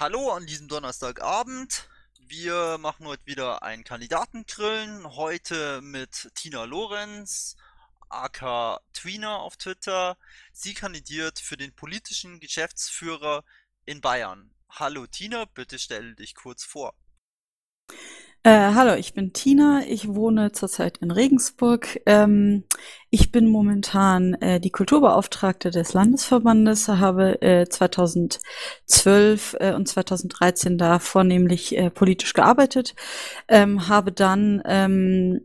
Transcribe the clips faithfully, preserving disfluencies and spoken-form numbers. Hallo an diesem Donnerstagabend. Wir machen heute wieder einen Kandidatengrillen. Heute mit Tina Lorenz, aka Twina auf Twitter. Sie kandidiert für den politischen Geschäftsführer in Bayern. Hallo Tina, bitte stelle dich kurz vor. Äh, hallo, ich bin Tina, ich wohne zurzeit in Regensburg. Ähm, ich bin momentan äh, die Kulturbeauftragte des Landesverbandes, habe äh, zweitausendzwölf äh, und zweitausenddreizehn da vornehmlich äh, politisch gearbeitet, ähm, habe dann ähm,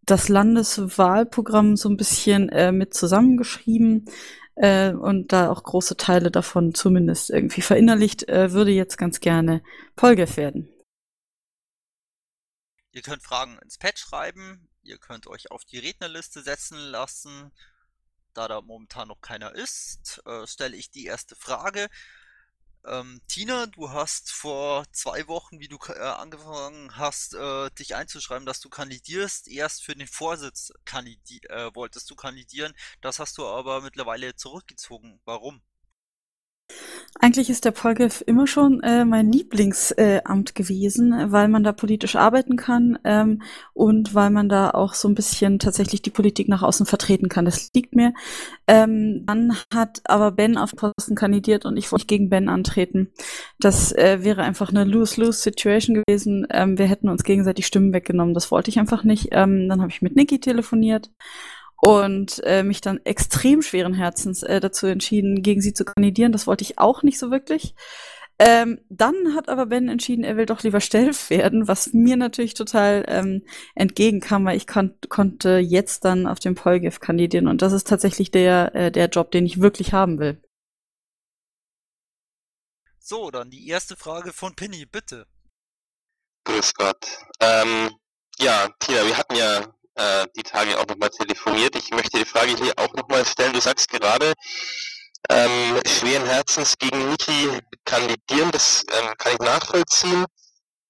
das Landeswahlprogramm so ein bisschen äh, mit zusammengeschrieben äh, und da auch große Teile davon zumindest irgendwie verinnerlicht, äh, würde jetzt ganz gerne Paul Giff werden. Ihr könnt Fragen ins Pad schreiben, ihr könnt euch auf die Rednerliste setzen lassen. Da da momentan noch keiner ist, äh, stelle ich die erste Frage. Ähm, Tina, du hast vor zwei Wochen, wie du äh, angefangen hast, äh, dich einzuschreiben, dass du kandidierst. Erst für den Vorsitz kandidi- äh, wolltest du kandidieren, das hast du aber mittlerweile zurückgezogen. Warum? Eigentlich ist der Paul Giff immer schon äh, mein Lieblingsamt äh, gewesen, weil man da politisch arbeiten kann ähm, und weil man da auch so ein bisschen tatsächlich die Politik nach außen vertreten kann. Das liegt mir. Ähm, dann hat aber Ben auf Posten kandidiert und ich wollte nicht gegen Ben antreten. Das äh, wäre einfach eine Lose-Lose-Situation gewesen. Ähm, wir hätten uns gegenseitig Stimmen weggenommen. Das wollte ich einfach nicht. Ähm, dann habe ich mit Nicki telefoniert. Und äh, mich dann extrem schweren Herzens äh, dazu entschieden, gegen sie zu kandidieren. Das wollte ich auch nicht so wirklich. Ähm, dann hat aber Ben entschieden, er will doch lieber Stelf werden, was mir natürlich total ähm, entgegenkam, weil ich kon- konnte jetzt dann auf den Paul Giff kandidieren. Und das ist tatsächlich der, äh, der Job, den ich wirklich haben will. So, dann die erste Frage von Penny, bitte. Grüß Gott. Ähm, ja, Tina, wir hatten ja die Tage auch nochmal telefoniert. Ich möchte die Frage hier auch nochmal stellen. Du sagst gerade, ähm, schweren Herzens gegen Nicki kandidieren, das ähm, kann ich nachvollziehen.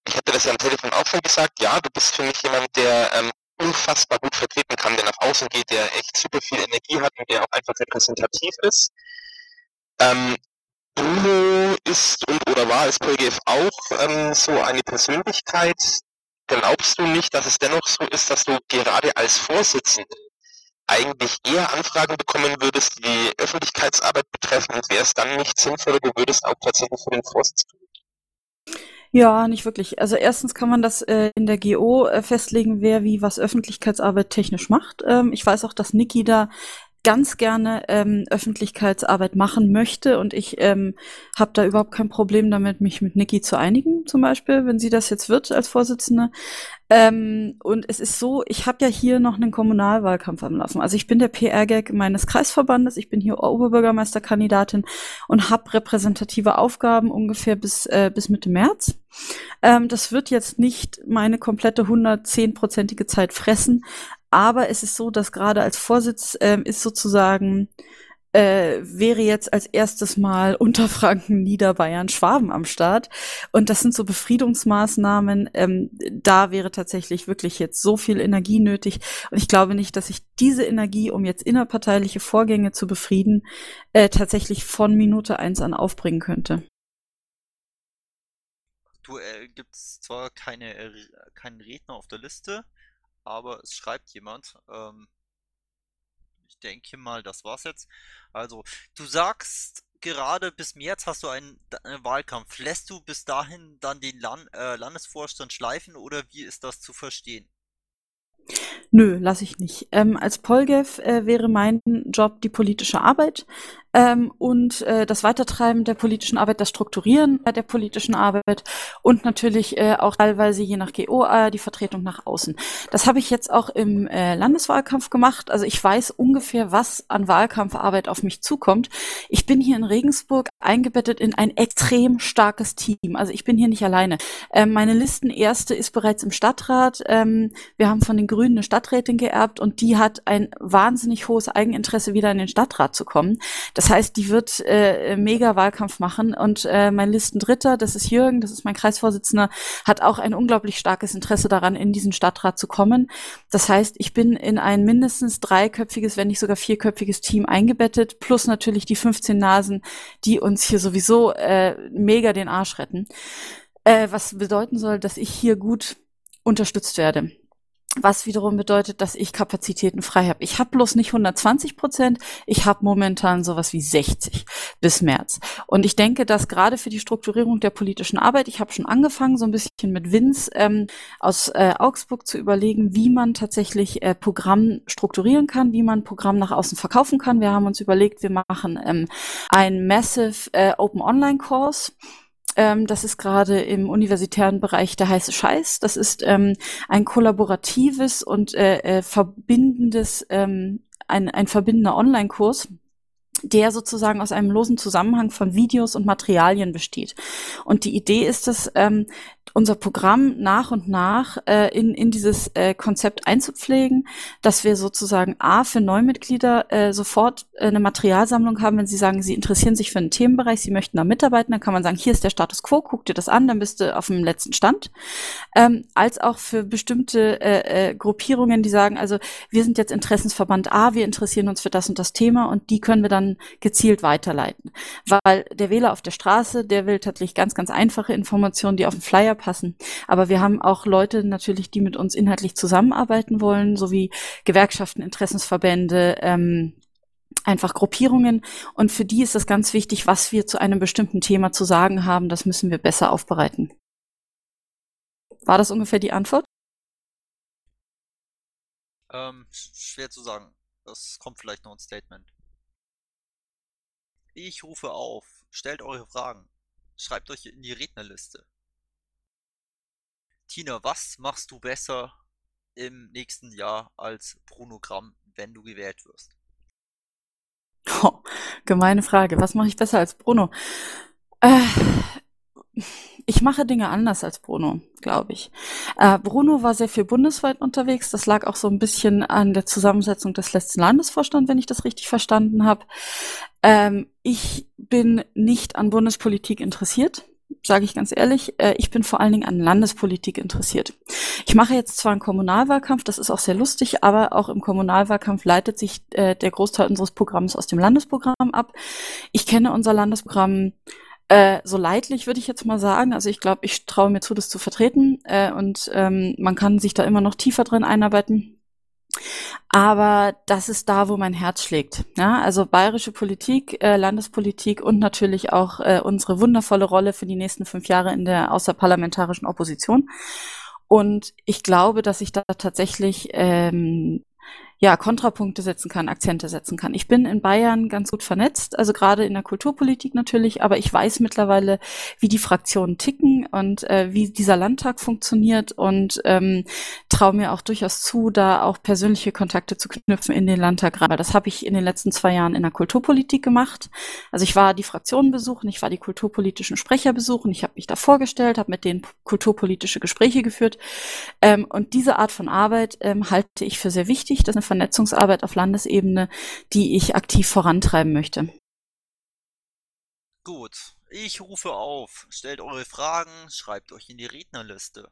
Ich hatte das ja am Telefon auch schon gesagt. Ja, du bist für mich jemand, der ähm, unfassbar gut vertreten kann, der nach außen geht, der echt super viel Energie hat und der auch einfach repräsentativ ist. Ähm, Bruno ist und oder war als Paul Giff auch ähm, so eine Persönlichkeit. Glaubst du nicht, dass es dennoch so ist, dass du gerade als Vorsitzende eigentlich eher Anfragen bekommen würdest, die Öffentlichkeitsarbeit betreffen, und wäre es dann nicht sinnvoller, du würdest auch tatsächlich für den Vorsitz tun? Ja, nicht wirklich. Also erstens kann man das äh, in der G O äh, festlegen, wer wie was Öffentlichkeitsarbeit technisch macht. Ähm, ich weiß auch, dass Nicki da ganz gerne ähm, Öffentlichkeitsarbeit machen möchte und ich ähm, habe da überhaupt kein Problem damit, mich mit Nicki zu einigen, zum Beispiel, wenn sie das jetzt wird als Vorsitzende. Ähm, und es ist so, ich habe ja hier noch einen Kommunalwahlkampf am Laufen. Also ich bin der P R-Gag meines Kreisverbandes, ich bin hier Oberbürgermeisterkandidatin und habe repräsentative Aufgaben ungefähr bis, äh, bis Mitte März. Ähm, das wird jetzt nicht meine komplette hundertzehnprozentige Zeit fressen, aber es ist so, dass gerade als Vorsitz äh, ist sozusagen, äh, wäre jetzt als erstes Mal Unterfranken, Niederbayern, Schwaben am Start. Und das sind so Befriedungsmaßnahmen. Ähm, da wäre tatsächlich wirklich jetzt so viel Energie nötig. Und ich glaube nicht, dass ich diese Energie, um jetzt innerparteiliche Vorgänge zu befrieden, äh, tatsächlich von Minute eins an aufbringen könnte. Du äh, gibt's zwar keine, äh, keinen Redner auf der Liste, aber es schreibt jemand. Ähm, ich denke mal, das war's jetzt. Also, du sagst gerade, bis März hast du einen, einen Wahlkampf. Lässt du bis dahin dann den Land, äh, Landesvorstand schleifen oder wie ist das zu verstehen? Nö, lasse ich nicht. Ähm, als Paul Giff äh, wäre mein Job die politische Arbeit ähm, und äh, das Weitertreiben der politischen Arbeit, das Strukturieren der politischen Arbeit und natürlich äh, auch teilweise je nach G O äh, die Vertretung nach außen. Das habe ich jetzt auch im äh, Landeswahlkampf gemacht. Also ich weiß ungefähr, was an Wahlkampfarbeit auf mich zukommt. Ich bin hier in Regensburg eingebettet in ein extrem starkes Team. Also ich bin hier nicht alleine. Ähm, meine Listenerste ist bereits im Stadtrat. Ähm, wir haben von den Grünen eine Stadt Stadträtin geerbt und die hat ein wahnsinnig hohes Eigeninteresse, wieder in den Stadtrat zu kommen. Das heißt, die wird äh, mega Wahlkampf machen und äh, mein Listendritter, das ist Jürgen, das ist mein Kreisvorsitzender, hat auch ein unglaublich starkes Interesse daran, in diesen Stadtrat zu kommen. Das heißt, ich bin in ein mindestens dreiköpfiges, wenn nicht sogar vierköpfiges Team eingebettet, plus natürlich die fünfzehn Nasen, die uns hier sowieso äh, mega den Arsch retten. Äh, was bedeuten soll, dass ich hier gut unterstützt werde. Was wiederum bedeutet, dass ich Kapazitäten frei habe. Ich habe bloß nicht hundertzwanzig Prozent, ich habe momentan sowas wie sechzig bis März. Und ich denke, dass gerade für die Strukturierung der politischen Arbeit, ich habe schon angefangen, so ein bisschen mit Vince ähm, aus äh, Augsburg zu überlegen, wie man tatsächlich äh, Programm strukturieren kann, wie man Programm nach außen verkaufen kann. Wir haben uns überlegt, wir machen ähm, einen Massive äh, Open Online Course. Ähm, das ist gerade im universitären Bereich der heiße Scheiß. Das ist ähm, ein kollaboratives und äh, äh, verbindendes, ähm, ein, ein verbindender Online-Kurs, der sozusagen aus einem losen Zusammenhang von Videos und Materialien besteht. Und die Idee ist, dass ähm, unser Programm nach und nach äh, in, in dieses äh, Konzept einzupflegen, dass wir sozusagen A, für Neumitglieder äh, sofort äh, eine Materialsammlung haben, wenn sie sagen, sie interessieren sich für einen Themenbereich, sie möchten da mitarbeiten, dann kann man sagen, hier ist der Status Quo, guck dir das an, dann bist du auf dem letzten Stand. Ähm, als auch für bestimmte äh, äh, Gruppierungen, die sagen, also wir sind jetzt Interessensverband A, wir interessieren uns für das und das Thema und die können wir dann gezielt weiterleiten. Weil der Wähler auf der Straße, der will tatsächlich ganz, ganz einfache Informationen, die auf den Flyer passen. Aber wir haben auch Leute natürlich, die mit uns inhaltlich zusammenarbeiten wollen, sowie Gewerkschaften, Interessensverbände, ähm, einfach Gruppierungen. Und für die ist das ganz wichtig, was wir zu einem bestimmten Thema zu sagen haben, das müssen wir besser aufbereiten. War das ungefähr die Antwort? Ähm, schwer zu sagen. Das kommt vielleicht noch ein Statement. Ich rufe auf, stellt eure Fragen, schreibt euch in die Rednerliste. Tina, was machst du besser im nächsten Jahr als Bruno Gramm, wenn du gewählt wirst? Oh, gemeine Frage. Was mache ich besser als Bruno? Äh, ich mache Dinge anders als Bruno, glaube ich. Äh, Bruno war sehr viel bundesweit unterwegs. Das lag auch so ein bisschen an der Zusammensetzung des letzten Landesvorstands, wenn ich das richtig verstanden habe. Ähm, ich bin nicht an Bundespolitik interessiert, sage ich ganz ehrlich. Äh, ich bin vor allen Dingen an Landespolitik interessiert. Ich mache jetzt zwar einen Kommunalwahlkampf, das ist auch sehr lustig, aber auch im Kommunalwahlkampf leitet sich äh, der Großteil unseres Programms aus dem Landesprogramm ab. Ich kenne unser Landesprogramm äh, so leidlich, würde ich jetzt mal sagen. Also ich glaube, ich traue mir zu, das zu vertreten äh, und ähm, man kann sich da immer noch tiefer drin einarbeiten. Aber das ist da, wo mein Herz schlägt. Ja, also bayerische Politik, äh, Landespolitik und natürlich auch äh, unsere wundervolle Rolle für die nächsten fünf Jahre in der außerparlamentarischen Opposition. Und ich glaube, dass ich da tatsächlich ähm, ja, Kontrapunkte setzen kann, Akzente setzen kann. Ich bin in Bayern ganz gut vernetzt, also gerade in der Kulturpolitik natürlich, aber ich weiß mittlerweile, wie die Fraktionen ticken und äh, wie dieser Landtag funktioniert und ähm, traue mir auch durchaus zu, da auch persönliche Kontakte zu knüpfen in den Landtag rein. Das habe ich in den letzten zwei Jahren in der Kulturpolitik gemacht. Also ich war die Fraktionen besuchen, ich war die kulturpolitischen Sprecher besuchen, ich habe mich da vorgestellt, habe mit denen kulturpolitische Gespräche geführt ähm, und diese Art von Arbeit ähm, halte ich für sehr wichtig. Das ist eine Vernetzungsarbeit auf Landesebene, die ich aktiv vorantreiben möchte. Gut, ich rufe auf. Stellt eure Fragen, schreibt euch in die Rednerliste.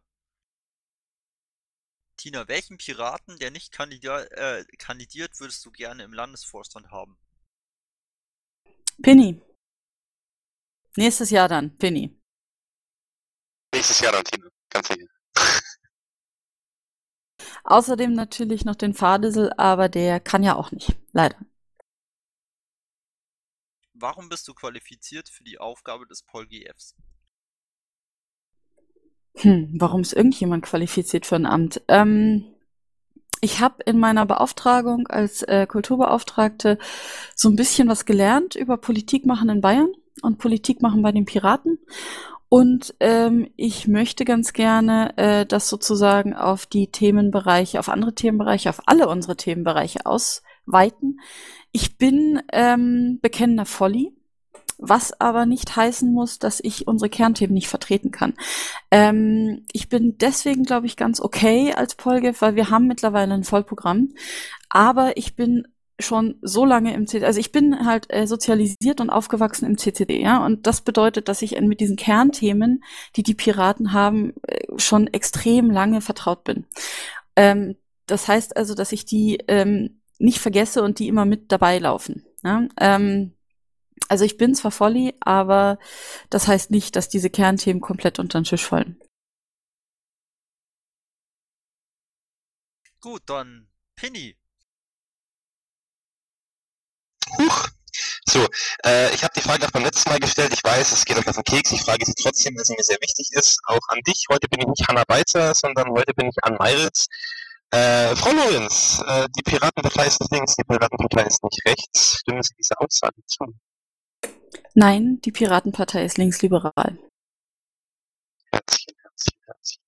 Tina, welchen Piraten, der nicht kandidiert, äh, kandidiert, würdest du gerne im Landesvorstand haben? Pini. Nächstes Jahr dann, Pini. Nächstes Jahr dann, Tina. Ganz sicher. Außerdem natürlich noch den Fahrdüssel, aber der kann ja auch nicht, leider. Warum bist du qualifiziert für die Aufgabe des Paul Giffs? Hm, warum ist irgendjemand qualifiziert für ein Amt? Ähm, ich habe in meiner Beauftragung als äh, Kulturbeauftragte so ein bisschen was gelernt über Politik machen in Bayern und Politik machen bei den Piraten. Und ähm, ich möchte ganz gerne äh, das sozusagen auf die Themenbereiche, auf andere Themenbereiche, auf alle unsere Themenbereiche ausweiten. Ich bin ähm, bekennender Volli, was aber nicht heißen muss, dass ich unsere Kernthemen nicht vertreten kann. Ähm, ich bin deswegen, glaube ich, ganz okay als Paul Giff, weil wir haben mittlerweile ein Vollprogramm, aber ich bin schon so lange im C C D, also ich bin halt äh, sozialisiert und aufgewachsen im C C D, ja, und das bedeutet, dass ich mit diesen Kernthemen, die die Piraten haben, äh, schon extrem lange vertraut bin. Ähm, das heißt also, dass ich die ähm, nicht vergesse und die immer mit dabei laufen. Ja? Ähm, also ich bin zwar Volli, aber das heißt nicht, dass diese Kernthemen komplett unter den Tisch fallen. Gut, dann Pini. Huch. So, äh, ich habe die Frage auch beim letzten Mal gestellt. Ich weiß, es geht euch auf den Keks. Ich frage sie trotzdem, weil sie mir sehr wichtig ist. Auch an dich. Heute bin ich nicht Hannah Beitzer, sondern heute bin ich an Meiritz. Äh, Frau Lorenz, äh, die Piratenpartei ist nicht links, die Piratenpartei ist nicht rechts. Stimmen Sie diese Aussage zu? Nein, die Piratenpartei ist linksliberal. Herzlichen, herzlichen, herzlichen.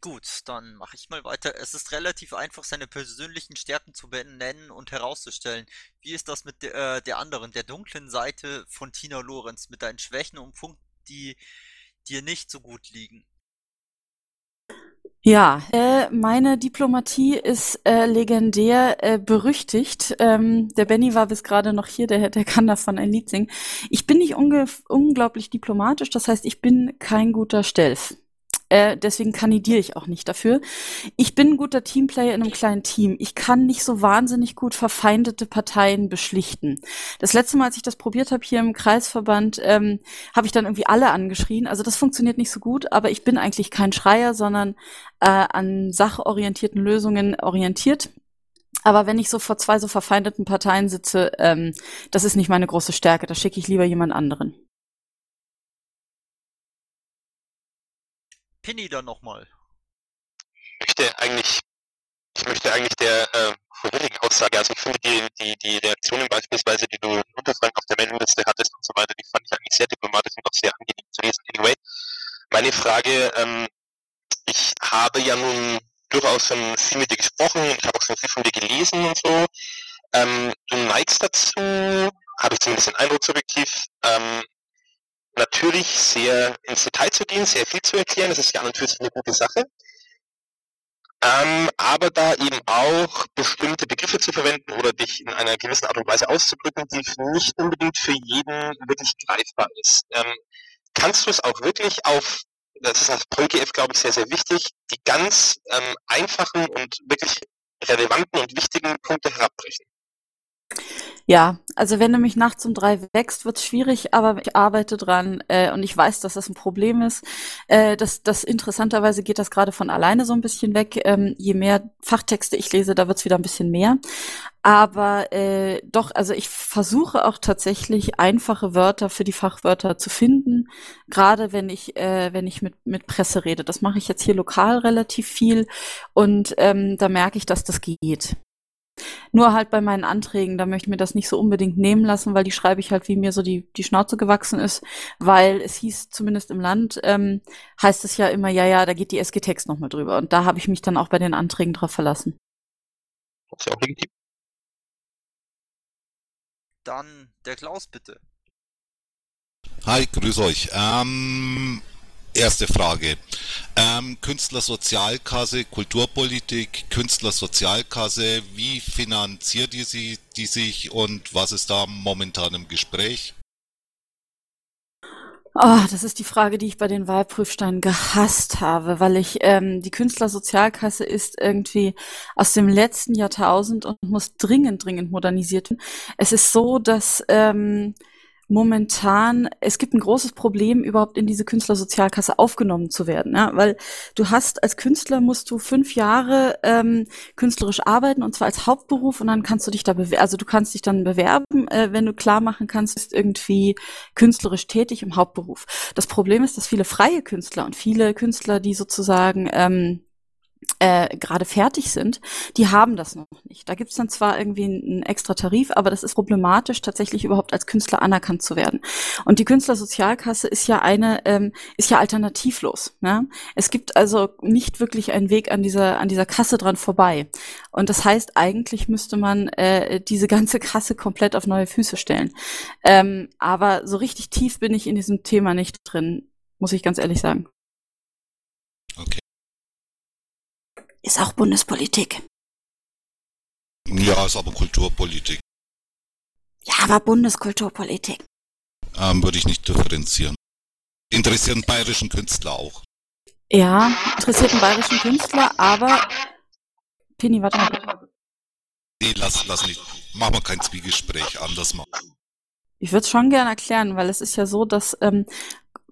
Gut, dann mache ich mal weiter. Es ist relativ einfach, seine persönlichen Stärken zu benennen und herauszustellen. Wie ist das mit der, äh, der anderen, der dunklen Seite von Tina Lorenz, mit deinen Schwächen und Punkten, die dir nicht so gut liegen? Ja, äh, meine Diplomatie ist äh, legendär äh, berüchtigt. Ähm, der Benny war bis gerade noch hier, der, der kann davon ein Lied singen. Ich bin nicht unglaublich diplomatisch, das heißt, ich bin kein guter Stelf. Äh, deswegen kandidiere ich auch nicht dafür. Ich bin ein guter Teamplayer in einem kleinen Team. Ich kann nicht so wahnsinnig gut verfeindete Parteien beschlichten. Das letzte Mal, als ich das probiert habe hier im Kreisverband, ähm, habe ich dann irgendwie alle angeschrien. Also das funktioniert nicht so gut, aber ich bin eigentlich kein Schreier, sondern äh, an sachorientierten Lösungen orientiert. Aber wenn ich so vor zwei so verfeindeten Parteien sitze, ähm, das ist nicht meine große Stärke. Da schicke ich lieber jemand anderen. Penny dann nochmal. Ich möchte eigentlich, ich möchte eigentlich der äh, vorherigen Aussage, also ich finde die, die, die Reaktionen beispielsweise, die du unter Frank auf der Mailingliste hattest und so weiter, die fand ich eigentlich sehr diplomatisch und auch sehr angenehm zu lesen. Anyway, meine Frage, ähm, ich habe ja nun durchaus schon viel mit dir gesprochen, ich habe auch schon viel von dir gelesen und so. Ähm, du neigst dazu, habe ich zumindest den Eindruck subjektiv, ähm, natürlich sehr ins Detail zu gehen, sehr viel zu erklären, das ist ja an und für sich eine gute Sache. Ähm, aber da eben auch bestimmte Begriffe zu verwenden oder dich in einer gewissen Art und Weise auszudrücken, die nicht unbedingt für jeden wirklich greifbar ist. Ähm, kannst du es auch wirklich auf, das ist als PolGF, glaube ich, sehr, sehr wichtig, die ganz ähm, einfachen und wirklich relevanten und wichtigen Punkte herabbrechen? Ja, also wenn du mich nachts um drei wächst, wird's schwierig, aber ich arbeite dran äh, und ich weiß, dass das ein Problem ist. Äh, das, das interessanterweise geht das gerade von alleine so ein bisschen weg. Ähm, je mehr Fachtexte ich lese, da wird's wieder ein bisschen mehr. Aber äh, doch, also ich versuche auch tatsächlich einfache Wörter für die Fachwörter zu finden, gerade wenn ich äh, wenn ich mit mit Presse rede. Das mache ich jetzt hier lokal relativ viel und ähm, da merke ich, dass das geht. Nur halt bei meinen Anträgen, da möchte ich mir das nicht so unbedingt nehmen lassen, weil die schreibe ich halt, wie mir so die, die Schnauze gewachsen ist, weil es hieß, zumindest im Land, ähm, heißt es ja immer, ja, ja, da geht die S G-Text nochmal drüber. Und da habe ich mich dann auch bei den Anträgen drauf verlassen. Das ist ja auch legitim. Dann der Klaus, bitte. Hi, grüß euch. Ähm... Erste Frage. Ähm, Künstlersozialkasse, Kulturpolitik, Künstlersozialkasse, wie finanziert die, sie, die sich und was ist da momentan im Gespräch? Oh, das ist die Frage, die ich bei den Wahlprüfsteinen gehasst habe, weil ich, ähm, die Künstlersozialkasse ist irgendwie aus dem letzten Jahrtausend und muss dringend, dringend modernisiert werden. Es ist so, dass... Ähm, Momentan, es gibt ein großes Problem, überhaupt in diese Künstlersozialkasse aufgenommen zu werden, ja? Weil du hast, als Künstler musst du fünf Jahre ähm, künstlerisch arbeiten und zwar als Hauptberuf und dann kannst du dich da bewerben, also du kannst dich dann bewerben, äh, wenn du klar machen kannst, bist irgendwie künstlerisch tätig im Hauptberuf. Das Problem ist, dass viele freie Künstler und viele Künstler, die sozusagen ähm, äh, gerade fertig sind, die haben das noch nicht. Da gibt es dann zwar irgendwie einen extra Tarif, aber das ist problematisch, tatsächlich überhaupt als Künstler anerkannt zu werden. Und die Künstlersozialkasse ist ja eine, ähm, ist ja alternativlos. Ne? Es gibt also nicht wirklich einen Weg an dieser, an dieser Kasse dran vorbei. Und das heißt, eigentlich müsste man äh, diese ganze Kasse komplett auf neue Füße stellen. Ähm, aber so richtig tief bin ich in diesem Thema nicht drin, muss ich ganz ehrlich sagen. Okay. Ist auch Bundespolitik. Ja, ist aber Kulturpolitik. Ja, aber Bundeskulturpolitik. Ähm, würde ich nicht differenzieren. Interessiert einen bayerischen Künstler auch. Ja, interessiert einen bayerischen Künstler, aber... Pini, warte mal. Nee, lass, lass nicht. Machen wir kein Zwiegespräch, anders mal. Ich würde es schon gerne erklären, weil es ist ja so, dass... Ähm,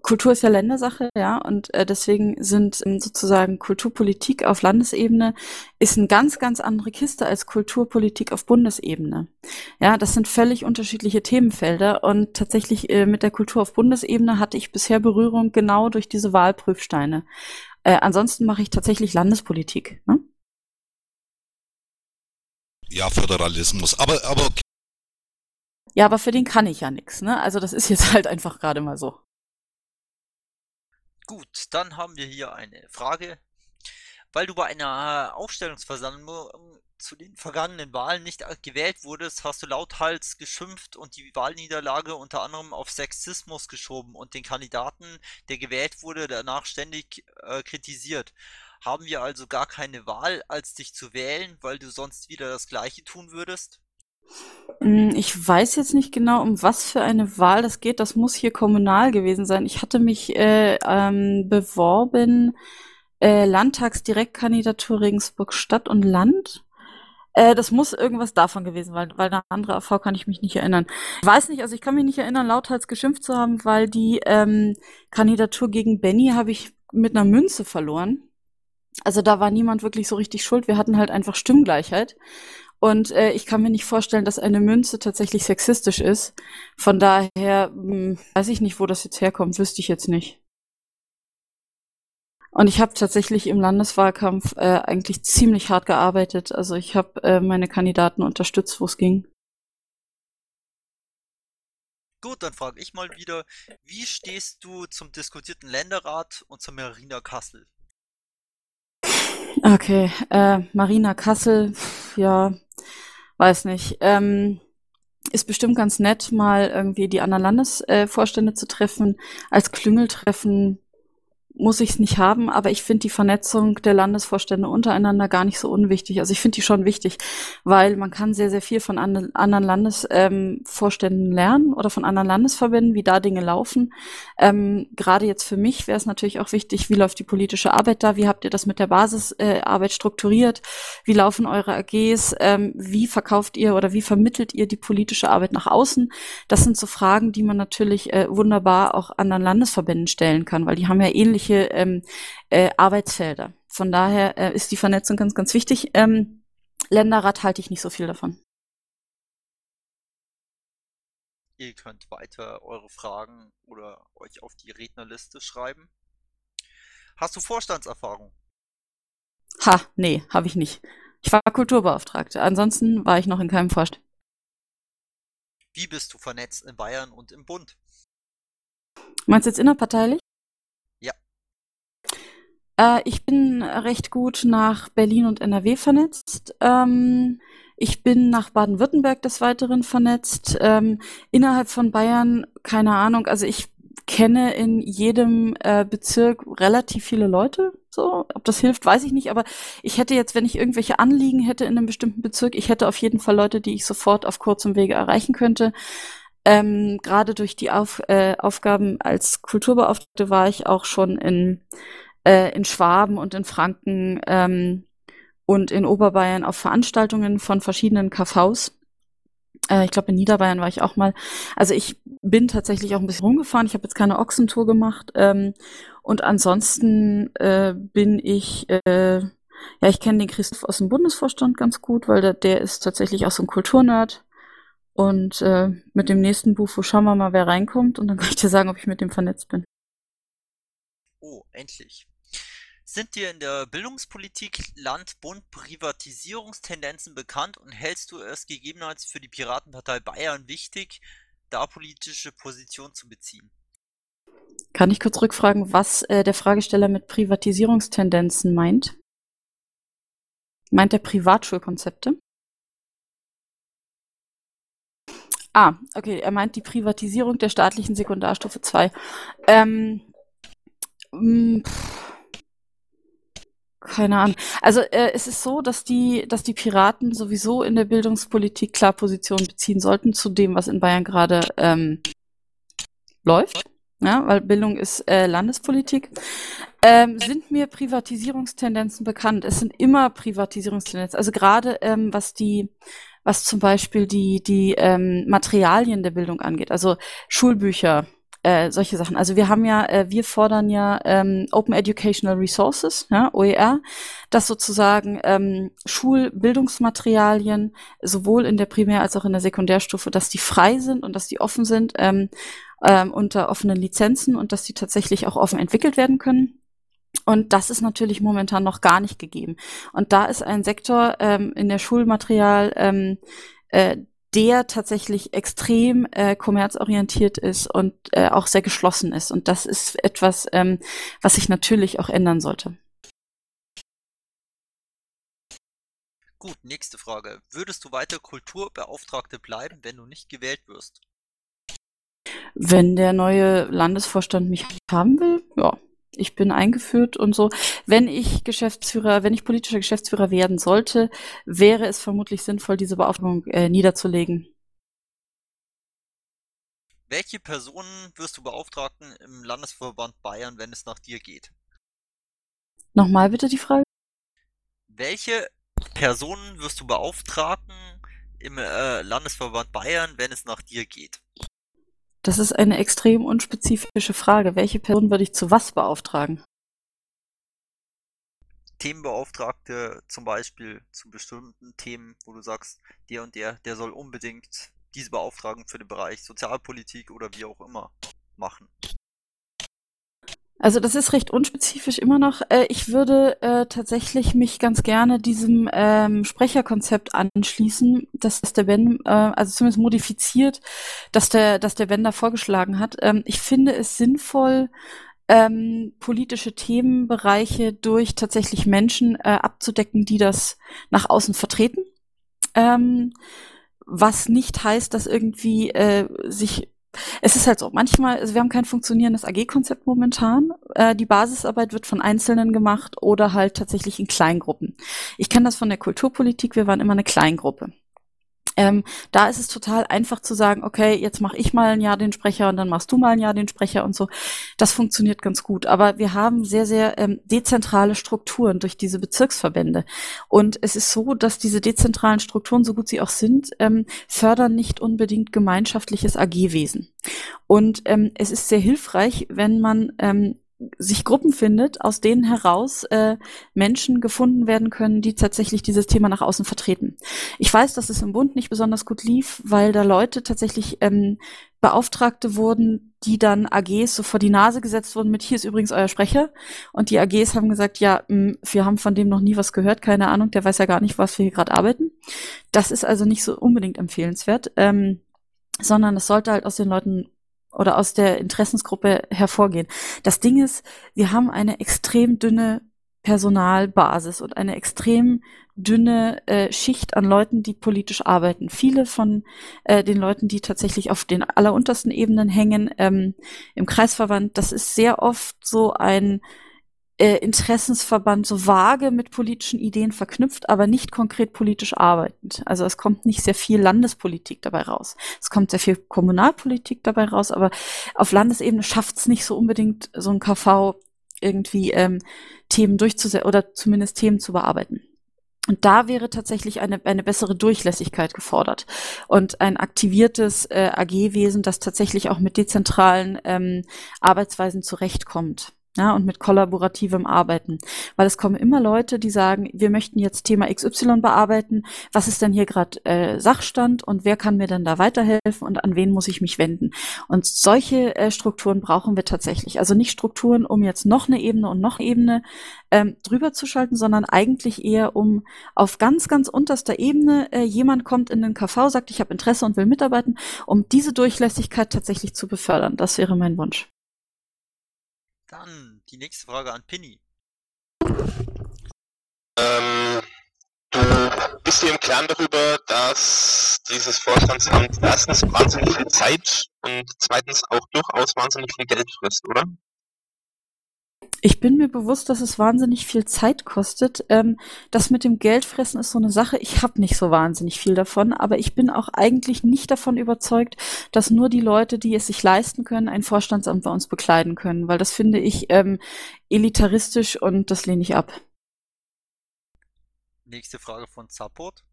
Kultur ist ja Ländersache, ja, und äh, deswegen sind ähm, sozusagen Kulturpolitik auf Landesebene ist eine ganz, ganz andere Kiste als Kulturpolitik auf Bundesebene. Ja, das sind völlig unterschiedliche Themenfelder und tatsächlich äh, mit der Kultur auf Bundesebene hatte ich bisher Berührung genau durch diese Wahlprüfsteine. Äh, ansonsten mache ich tatsächlich Landespolitik. Ne? Ja, Föderalismus, aber, aber okay. Ja, aber für den kann ich ja nichts, ne? Also das ist jetzt halt einfach gerade mal so. Gut, dann haben wir hier eine Frage. Weil du bei einer Aufstellungsversammlung zu den vergangenen Wahlen nicht gewählt wurdest, hast du lauthals geschimpft und die Wahlniederlage unter anderem auf Sexismus geschoben und den Kandidaten, der gewählt wurde, danach ständig äh, kritisiert. Haben wir also gar keine Wahl, als dich zu wählen, weil du sonst wieder das Gleiche tun würdest? Ich weiß jetzt nicht genau, um was für eine Wahl das geht. Das muss hier kommunal gewesen sein. Ich hatte mich äh, ähm, beworben, äh, Landtagsdirektkandidatur Regensburg Stadt und Land. Äh, das muss irgendwas davon gewesen sein, weil, weil eine andere A V kann ich mich nicht erinnern. Ich weiß nicht, also ich kann mich nicht erinnern, lauthals geschimpft zu haben, weil die ähm, Kandidatur gegen Benny habe ich mit einer Münze verloren. Also da war niemand wirklich so richtig schuld. Wir hatten halt einfach Stimmgleichheit. Und äh, ich kann mir nicht vorstellen, dass eine Münze tatsächlich sexistisch ist. Von daher mh, weiß ich nicht, wo das jetzt herkommt, wüsste ich jetzt nicht. Und ich habe tatsächlich im Landeswahlkampf äh, eigentlich ziemlich hart gearbeitet. Also ich habe äh, meine Kandidaten unterstützt, wo es ging. Gut, dann frage ich mal wieder, wie stehst du zum diskutierten Länderrat und zur Marina Kassel? Okay, äh, Marina Kassel, ja, weiß nicht. Ähm, ist bestimmt ganz nett, mal irgendwie die anderen Landesvorstände äh, zu treffen. Als Klüngeltreffen muss ich es nicht haben, aber ich finde die Vernetzung der Landesvorstände untereinander gar nicht so unwichtig. Also ich finde die schon wichtig, weil man kann sehr, sehr viel von an, anderen Landesvorständen ähm, lernen oder von anderen Landesverbänden, wie da Dinge laufen. Ähm, gerade jetzt für mich wäre es natürlich auch wichtig, wie läuft die politische Arbeit da, wie habt ihr das mit der Basisarbeit äh, strukturiert, wie laufen eure A Gs, ähm, wie verkauft ihr oder wie vermittelt ihr die politische Arbeit nach außen. Das sind so Fragen, die man natürlich äh, wunderbar auch anderen Landesverbänden stellen kann, weil die haben ja ähnliche Ähm, äh, Arbeitsfelder. Von daher äh, ist die Vernetzung ganz, ganz wichtig. Ähm, Länderrat halte ich nicht so viel davon. Ihr könnt weiter eure Fragen oder euch auf die Rednerliste schreiben. Hast du Vorstandserfahrung? Ha, nee, habe ich nicht. Ich war Kulturbeauftragte. Ansonsten war ich noch in keinem Vorstand. Wie bist du vernetzt in Bayern und im Bund? Meinst du jetzt innerparteilich? Ich bin recht gut nach Berlin und N R W vernetzt. Ich bin nach Baden-Württemberg des Weiteren vernetzt. Innerhalb von Bayern, keine Ahnung, also ich kenne in jedem Bezirk relativ viele Leute. So, ob das hilft, weiß ich nicht, aber ich hätte jetzt, wenn ich irgendwelche Anliegen hätte in einem bestimmten Bezirk, ich hätte auf jeden Fall Leute, die ich sofort auf kurzem Wege erreichen könnte. Ähm, gerade durch die auf, äh, Aufgaben als Kulturbeauftragte war ich auch schon in in Schwaben und in Franken ähm, und in Oberbayern auf Veranstaltungen von verschiedenen K Vs. Äh, ich glaube, in Niederbayern war ich auch mal. Also ich bin tatsächlich auch ein bisschen rumgefahren. Ich habe jetzt keine Ochsentour gemacht. Ähm, und ansonsten äh, bin ich, äh, ja, ich kenne den Christoph aus dem Bundesvorstand ganz gut, weil der, der ist tatsächlich auch so ein Kulturnerd. Und äh, mit dem nächsten Bufu schauen wir mal, wer reinkommt. Und dann kann ich dir sagen, ob ich mit dem vernetzt bin. Oh, endlich. Sind dir in der Bildungspolitik Land-Bund-Privatisierungstendenzen bekannt und hältst du es gegebenenfalls für die Piratenpartei Bayern wichtig, da politische Position zu beziehen? Kann ich kurz rückfragen, was äh, der Fragesteller mit Privatisierungstendenzen meint? Meint er Privatschulkonzepte? Ah, okay, er meint die Privatisierung der staatlichen Sekundarstufe zwei. Ähm, mh, keine Ahnung. Also äh, es ist so, dass die, dass die Piraten sowieso in der Bildungspolitik klar Position beziehen sollten zu dem, was in Bayern gerade ähm, läuft. Ja, weil Bildung ist äh, Landespolitik. Ähm, sind mir Privatisierungstendenzen bekannt? Es sind immer Privatisierungstendenzen. Also gerade ähm, was die, was zum Beispiel die die ähm, Materialien der Bildung angeht, also Schulbücher, äh, solche Sachen. Also wir haben ja, äh, wir fordern ja ähm, Open Educational Resources, ja, O E R, dass sozusagen ähm, Schulbildungsmaterialien sowohl in der Primär- als auch in der Sekundärstufe, dass die frei sind und dass die offen sind. Ähm, Ähm, unter offenen Lizenzen und dass die tatsächlich auch offen entwickelt werden können. Und das ist natürlich momentan noch gar nicht gegeben. Und da ist ein Sektor ähm, in der Schulmaterial, ähm, äh, der tatsächlich extrem äh, kommerzorientiert ist und äh, auch sehr geschlossen ist. Und das ist etwas, ähm, was sich natürlich auch ändern sollte. Gut, nächste Frage. Würdest du weiter Kulturbeauftragte bleiben, wenn du nicht gewählt wirst? Wenn der neue Landesvorstand mich haben will, ja, ich bin eingeführt und so. Wenn ich Geschäftsführer, wenn ich politischer Geschäftsführer werden sollte, wäre es vermutlich sinnvoll, diese Beauftragung äh, niederzulegen. Welche Personen wirst du beauftragen im Landesverband Bayern, wenn es nach dir geht? Nochmal bitte die Frage. Welche Personen wirst du beauftragen im äh, Landesverband Bayern, wenn es nach dir geht? Das ist eine extrem unspezifische Frage. Welche Person würde ich zu was beauftragen? Themenbeauftragte zum Beispiel zu bestimmten Themen, wo du sagst, der und der, der soll unbedingt diese Beauftragung für den Bereich Sozialpolitik oder wie auch immer machen. Also das ist recht unspezifisch immer noch. Ich würde äh, tatsächlich mich ganz gerne diesem ähm, Sprecherkonzept anschließen, dass das der Ben, äh, also zumindest modifiziert, dass der, dass der Ben da vorgeschlagen hat. Ähm, ich finde es sinnvoll, ähm, politische Themenbereiche durch tatsächlich Menschen äh, abzudecken, die das nach außen vertreten. Ähm, was nicht heißt, dass irgendwie äh, sich... Es ist halt so, manchmal, also wir haben kein funktionierendes A G-Konzept momentan. Äh, die Basisarbeit wird von Einzelnen gemacht oder halt tatsächlich in Kleingruppen. Ich kenne das von der Kulturpolitik, wir waren immer eine Kleingruppe. Ähm, da ist es total einfach zu sagen, okay, jetzt mache ich mal ein Jahr den Sprecher und dann machst du mal ein Jahr den Sprecher und so. Das funktioniert ganz gut. Aber wir haben sehr, sehr ähm, dezentrale Strukturen durch diese Bezirksverbände. Und es ist so, dass diese dezentralen Strukturen, so gut sie auch sind, ähm, fördern nicht unbedingt gemeinschaftliches A G-Wesen. Und ähm, es ist sehr hilfreich, wenn man ähm, sich Gruppen findet, aus denen heraus äh, Menschen gefunden werden können, die tatsächlich dieses Thema nach außen vertreten. Ich weiß, dass es im Bund nicht besonders gut lief, weil da Leute tatsächlich ähm, Beauftragte wurden, die dann A Gs so vor die Nase gesetzt wurden mit, hier ist übrigens euer Sprecher. Und die A Gs haben gesagt, ja, mh, wir haben von dem noch nie was gehört, keine Ahnung, der weiß ja gar nicht, was wir hier gerade arbeiten. Das ist also nicht so unbedingt empfehlenswert, ähm, sondern es sollte halt aus den Leuten oder aus der Interessensgruppe hervorgehen. Das Ding ist, wir haben eine extrem dünne Personalbasis und eine extrem dünne äh, Schicht an Leuten, die politisch arbeiten. Viele von äh, den Leuten, die tatsächlich auf den alleruntersten Ebenen hängen, ähm, im Kreisverband, das ist sehr oft so ein äh, Interessensverband, so vage mit politischen Ideen verknüpft, aber nicht konkret politisch arbeitend. Also es kommt nicht sehr viel Landespolitik dabei raus. Es kommt sehr viel Kommunalpolitik dabei raus, aber auf Landesebene schafft es nicht so unbedingt so ein K V irgendwie ähm, Themen durchzusetzen oder zumindest Themen zu bearbeiten. Und da wäre tatsächlich eine, eine bessere Durchlässigkeit gefordert und ein aktiviertes äh, A G-Wesen, das tatsächlich auch mit dezentralen ähm, Arbeitsweisen zurechtkommt. ja, und mit kollaborativem Arbeiten. Weil es kommen immer Leute, die sagen, wir möchten jetzt Thema X Y bearbeiten, was ist denn hier gerade äh, Sachstand und wer kann mir denn da weiterhelfen und an wen muss ich mich wenden? Und solche äh, Strukturen brauchen wir tatsächlich. Also nicht Strukturen, um jetzt noch eine Ebene und noch eine Ebene ähm, drüber zu schalten, sondern eigentlich eher um auf ganz, ganz unterster Ebene, äh, jemand kommt in den K V, sagt, ich habe Interesse und will mitarbeiten, um diese Durchlässigkeit tatsächlich zu befördern. Das wäre mein Wunsch. Dann die nächste Frage an Pini. Ähm, du bist dir im Klaren darüber, dass dieses Vorstandsamt erstens wahnsinnig viel Zeit und zweitens auch durchaus wahnsinnig viel Geld frisst, oder? Ich bin mir bewusst, dass es wahnsinnig viel Zeit kostet. Ähm, das mit dem Geldfressen ist so eine Sache. Ich habe nicht so wahnsinnig viel davon, aber ich bin auch eigentlich nicht davon überzeugt, dass nur die Leute, die es sich leisten können, ein Vorstandsamt bei uns bekleiden können, weil das finde ich ähm, elitaristisch und das lehne ich ab. Nächste Frage von Support.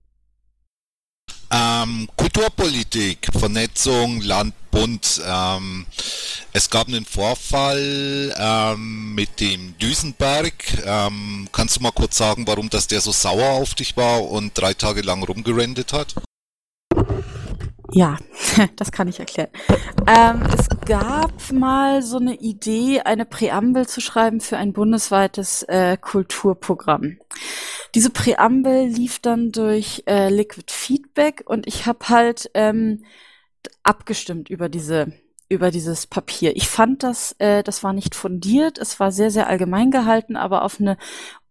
Ähm, Kulturpolitik, Vernetzung, Land, Bund. Ähm, es gab einen Vorfall ähm, mit dem Düsenberg. Ähm, kannst du mal kurz sagen, warum das der so sauer auf dich war und drei Tage lang rumgerandet hat? Ja, das kann ich erklären. Ähm, es gab mal so eine Idee, eine Präambel zu schreiben für ein bundesweites äh, Kulturprogramm. Diese Präambel lief dann durch äh, Liquid Feedback und ich habe halt ähm, abgestimmt über diese über dieses Papier. Ich fand das, äh, das war nicht fundiert, es war sehr, sehr allgemein gehalten, aber auf eine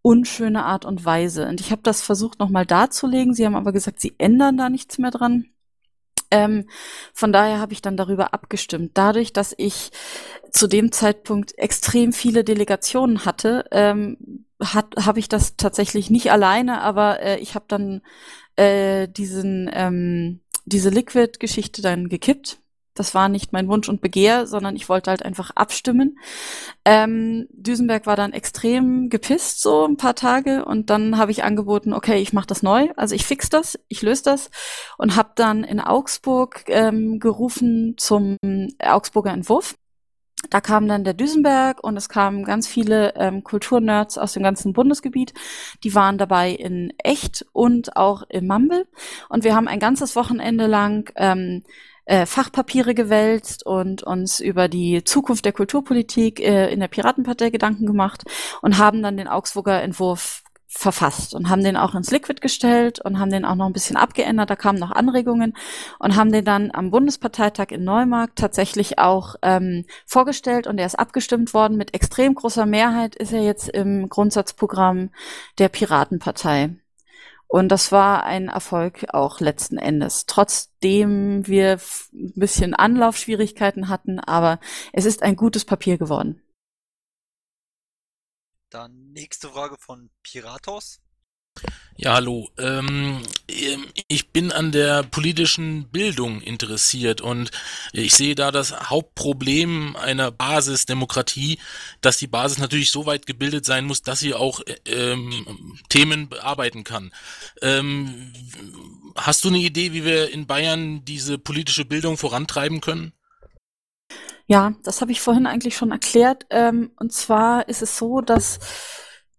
unschöne Art und Weise. Und ich habe das versucht nochmal darzulegen, sie haben aber gesagt, sie ändern da nichts mehr dran. Ähm, von daher habe ich dann darüber abgestimmt. Dadurch, dass ich zu dem Zeitpunkt extrem viele Delegationen hatte, ähm, hat habe ich das tatsächlich nicht alleine, aber äh, ich habe dann äh, diesen ähm, diese Liquid-Geschichte dann gekippt. Das war nicht mein Wunsch und Begehr, sondern ich wollte halt einfach abstimmen. Ähm, Düsenberg war dann extrem gepisst, so ein paar Tage. Und dann habe ich angeboten, okay, ich mache das neu. Also ich fix das, ich löse das. Und habe dann in Augsburg ähm, gerufen zum Augsburger Entwurf. Da kam dann der Düsenberg und es kamen ganz viele ähm, Kulturnerds aus dem ganzen Bundesgebiet. Die waren dabei in echt und auch im Mumble. Und wir haben ein ganzes Wochenende lang ähm, äh, Fachpapiere gewälzt und uns über die Zukunft der Kulturpolitik äh, in der Piratenpartei Gedanken gemacht und haben dann den Augsburger Entwurf verfasst und haben den auch ins Liquid gestellt und haben den auch noch ein bisschen abgeändert, da kamen noch Anregungen und haben den dann am Bundesparteitag in Neumarkt tatsächlich auch ähm, vorgestellt und er ist abgestimmt worden. Mit extrem großer Mehrheit ist er jetzt im Grundsatzprogramm der Piratenpartei. Und das war ein Erfolg auch letzten Endes, trotzdem wir ein bisschen Anlaufschwierigkeiten hatten, aber es ist ein gutes Papier geworden. Dann nächste Frage von Piratos. Ja, hallo. Ähm, ich bin an der politischen Bildung interessiert und ich sehe da das Hauptproblem einer Basisdemokratie, dass die Basis natürlich so weit gebildet sein muss, dass sie auch ähm, Themen bearbeiten kann. Ähm, hast du eine Idee, wie wir in Bayern diese politische Bildung vorantreiben können? Ja, das habe ich vorhin eigentlich schon erklärt. Ähm, und zwar ist es so, dass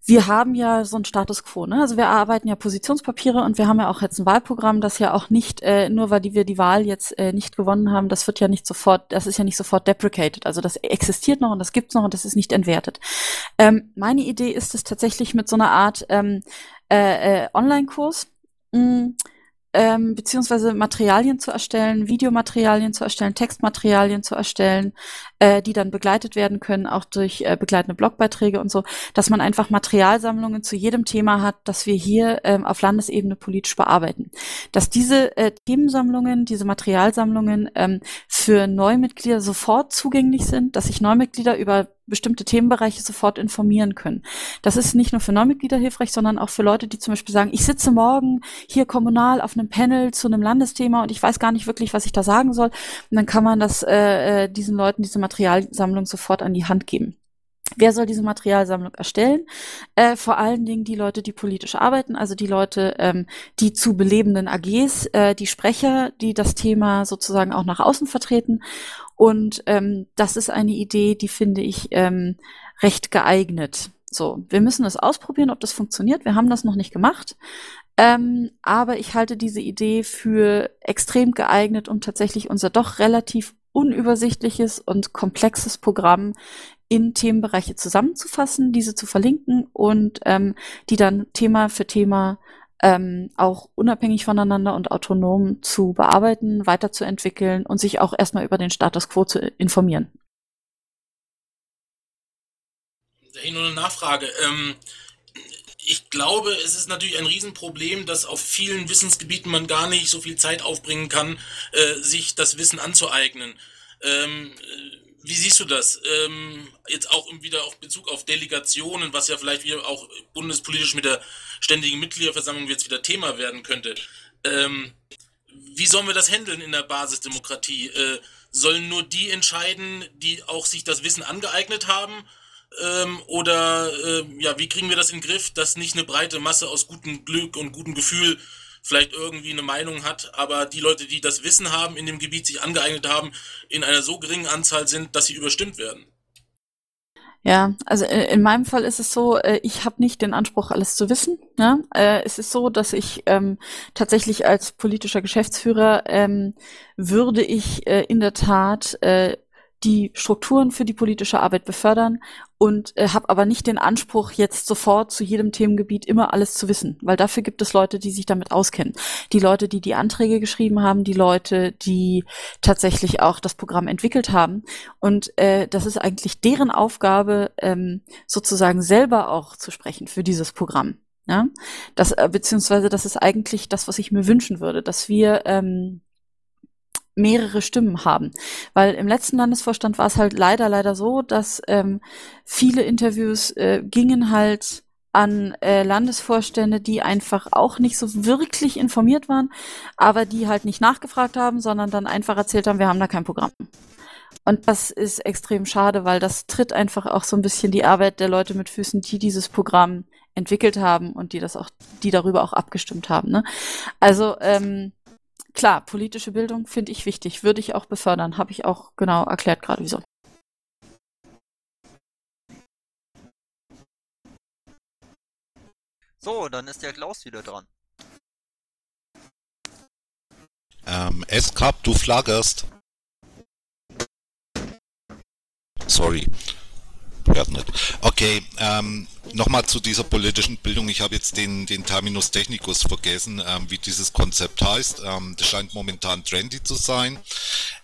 wir haben ja so einen Status quo, ne? Also wir erarbeiten ja Positionspapiere und wir haben ja auch jetzt ein Wahlprogramm, das ja auch nicht, äh, nur weil wir die Wahl jetzt äh, nicht gewonnen haben, das wird ja nicht sofort, das ist ja nicht sofort deprecated. Also das existiert noch und das gibt's noch und das ist nicht entwertet. Ähm, meine Idee ist es tatsächlich mit so einer Art ähm, äh, äh, Online-Kurs, mh, Ähm, beziehungsweise Materialien zu erstellen, Videomaterialien zu erstellen, Textmaterialien zu erstellen, äh, die dann begleitet werden können, auch durch äh, begleitende Blogbeiträge und so, dass man einfach Materialsammlungen zu jedem Thema hat, das wir hier ähm, auf Landesebene politisch bearbeiten. Dass diese äh, Themensammlungen, diese Materialsammlungen ähm, für Neumitglieder sofort zugänglich sind, dass sich Neumitglieder über bestimmte Themenbereiche sofort informieren können. Das ist nicht nur für Neumitglieder hilfreich, sondern auch für Leute, die zum Beispiel sagen, ich sitze morgen hier kommunal auf einem Panel zu einem Landesthema und ich weiß gar nicht wirklich, was ich da sagen soll. Und dann kann man das äh, diesen Leuten diese Materialsammlung sofort an die Hand geben. Wer soll diese Materialsammlung erstellen? Äh, vor allen Dingen die Leute, die politisch arbeiten, also die Leute, ähm, die zu belebenden A Gs, äh, die Sprecher, die das Thema sozusagen auch nach außen vertreten. Und ähm, das ist eine Idee, die finde ich ähm, recht geeignet. So, wir müssen es ausprobieren, ob das funktioniert. Wir haben das noch nicht gemacht. Ähm, aber ich halte diese Idee für extrem geeignet, um tatsächlich unser doch relativ unübersichtliches und komplexes Programm in Themenbereiche zusammenzufassen, diese zu verlinken und ähm, die dann Thema für Thema ähm, auch unabhängig voneinander und autonom zu bearbeiten, weiterzuentwickeln und sich auch erstmal über den Status quo zu informieren. Hey, nur eine Nachfrage. Ähm, ich glaube, es ist natürlich ein Riesenproblem, dass auf vielen Wissensgebieten man gar nicht so viel Zeit aufbringen kann, äh, sich das Wissen anzueignen. Ähm, Wie siehst du das? Ähm, jetzt auch wieder auf Bezug auf Delegationen, was ja vielleicht wieder auch bundespolitisch mit der ständigen Mitgliederversammlung jetzt wieder Thema werden könnte. Ähm, wie sollen wir das handeln in der Basisdemokratie? Äh, sollen nur die entscheiden, die auch sich das Wissen angeeignet haben? Ähm, oder äh, ja, wie kriegen wir das in den Griff, dass nicht eine breite Masse aus gutem Glück und gutem Gefühl vielleicht irgendwie eine Meinung hat, aber die Leute, die das Wissen haben, in dem Gebiet sich angeeignet haben, in einer so geringen Anzahl sind, dass sie überstimmt werden? Ja, also in meinem Fall ist es so, ich habe nicht den Anspruch, alles zu wissen. Ne? Es ist so, dass ich ähm, tatsächlich als politischer Geschäftsführer ähm, würde ich äh, in der Tat äh, die Strukturen für die politische Arbeit befördern und äh, habe aber nicht den Anspruch, jetzt sofort zu jedem Themengebiet immer alles zu wissen, weil dafür gibt es Leute, die sich damit auskennen. Die Leute, die die Anträge geschrieben haben, die Leute, die tatsächlich auch das Programm entwickelt haben. Und äh, das ist eigentlich deren Aufgabe, ähm, sozusagen selber auch zu sprechen für dieses Programm. Ja? Das, äh, beziehungsweise das ist eigentlich das, was ich mir wünschen würde, dass wir ähm, mehrere Stimmen haben. Weil im letzten Landesvorstand war es halt leider, leider so, dass ähm, viele Interviews äh, gingen halt an äh, Landesvorstände, die einfach auch nicht so wirklich informiert waren, aber die halt nicht nachgefragt haben, sondern dann einfach erzählt haben, wir haben da kein Programm. Und das ist extrem schade, weil das tritt einfach auch so ein bisschen die Arbeit der Leute mit Füßen, die dieses Programm entwickelt haben und die das auch, die darüber auch abgestimmt haben. Ne? Also, ähm, klar, politische Bildung finde ich wichtig, würde ich auch befördern, habe ich auch genau erklärt gerade wieso. So, dann ist der Klaus wieder dran. Ähm, S-Cup, du flaggerst. Sorry. Nicht. Okay, ähm, nochmal zu dieser politischen Bildung. Ich habe jetzt den, den Terminus technicus vergessen, ähm, wie dieses Konzept heißt. Ähm, das scheint momentan trendy zu sein.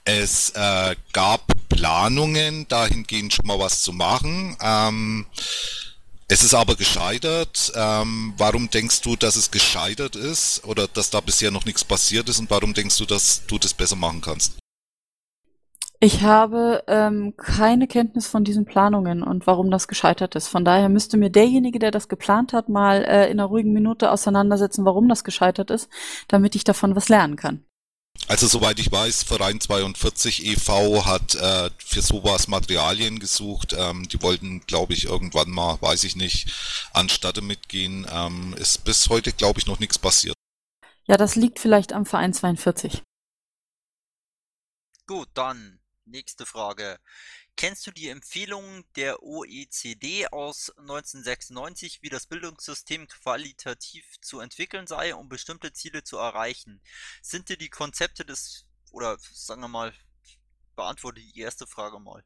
Es äh, gab Planungen, dahingehend schon mal was zu machen. Ähm, es ist aber gescheitert. Ähm, warum denkst du, dass es gescheitert ist oder dass da bisher noch nichts passiert ist und warum denkst du, dass du das besser machen kannst? Ich habe ähm, keine Kenntnis von diesen Planungen und warum das gescheitert ist. Von daher müsste mir derjenige, der das geplant hat, mal äh, in einer ruhigen Minute auseinandersetzen, warum das gescheitert ist, damit ich davon was lernen kann. Also soweit ich weiß, Verein zweiundvierzig e V hat äh, für sowas Materialien gesucht. Ähm, die wollten, glaube ich, irgendwann mal, weiß ich nicht, anstatt mitgehen. Ähm, ist bis heute, glaube ich, noch nichts passiert. Ja, das liegt vielleicht am Verein zweiundvierzig. Gut, dann. Nächste Frage. Kennst du die Empfehlungen der O E C D aus neunzehnhundertsechsundneunzig, wie das Bildungssystem qualitativ zu entwickeln sei, um bestimmte Ziele zu erreichen? Sind dir die Konzepte des, oder sagen wir mal, ich beantworte die erste Frage mal.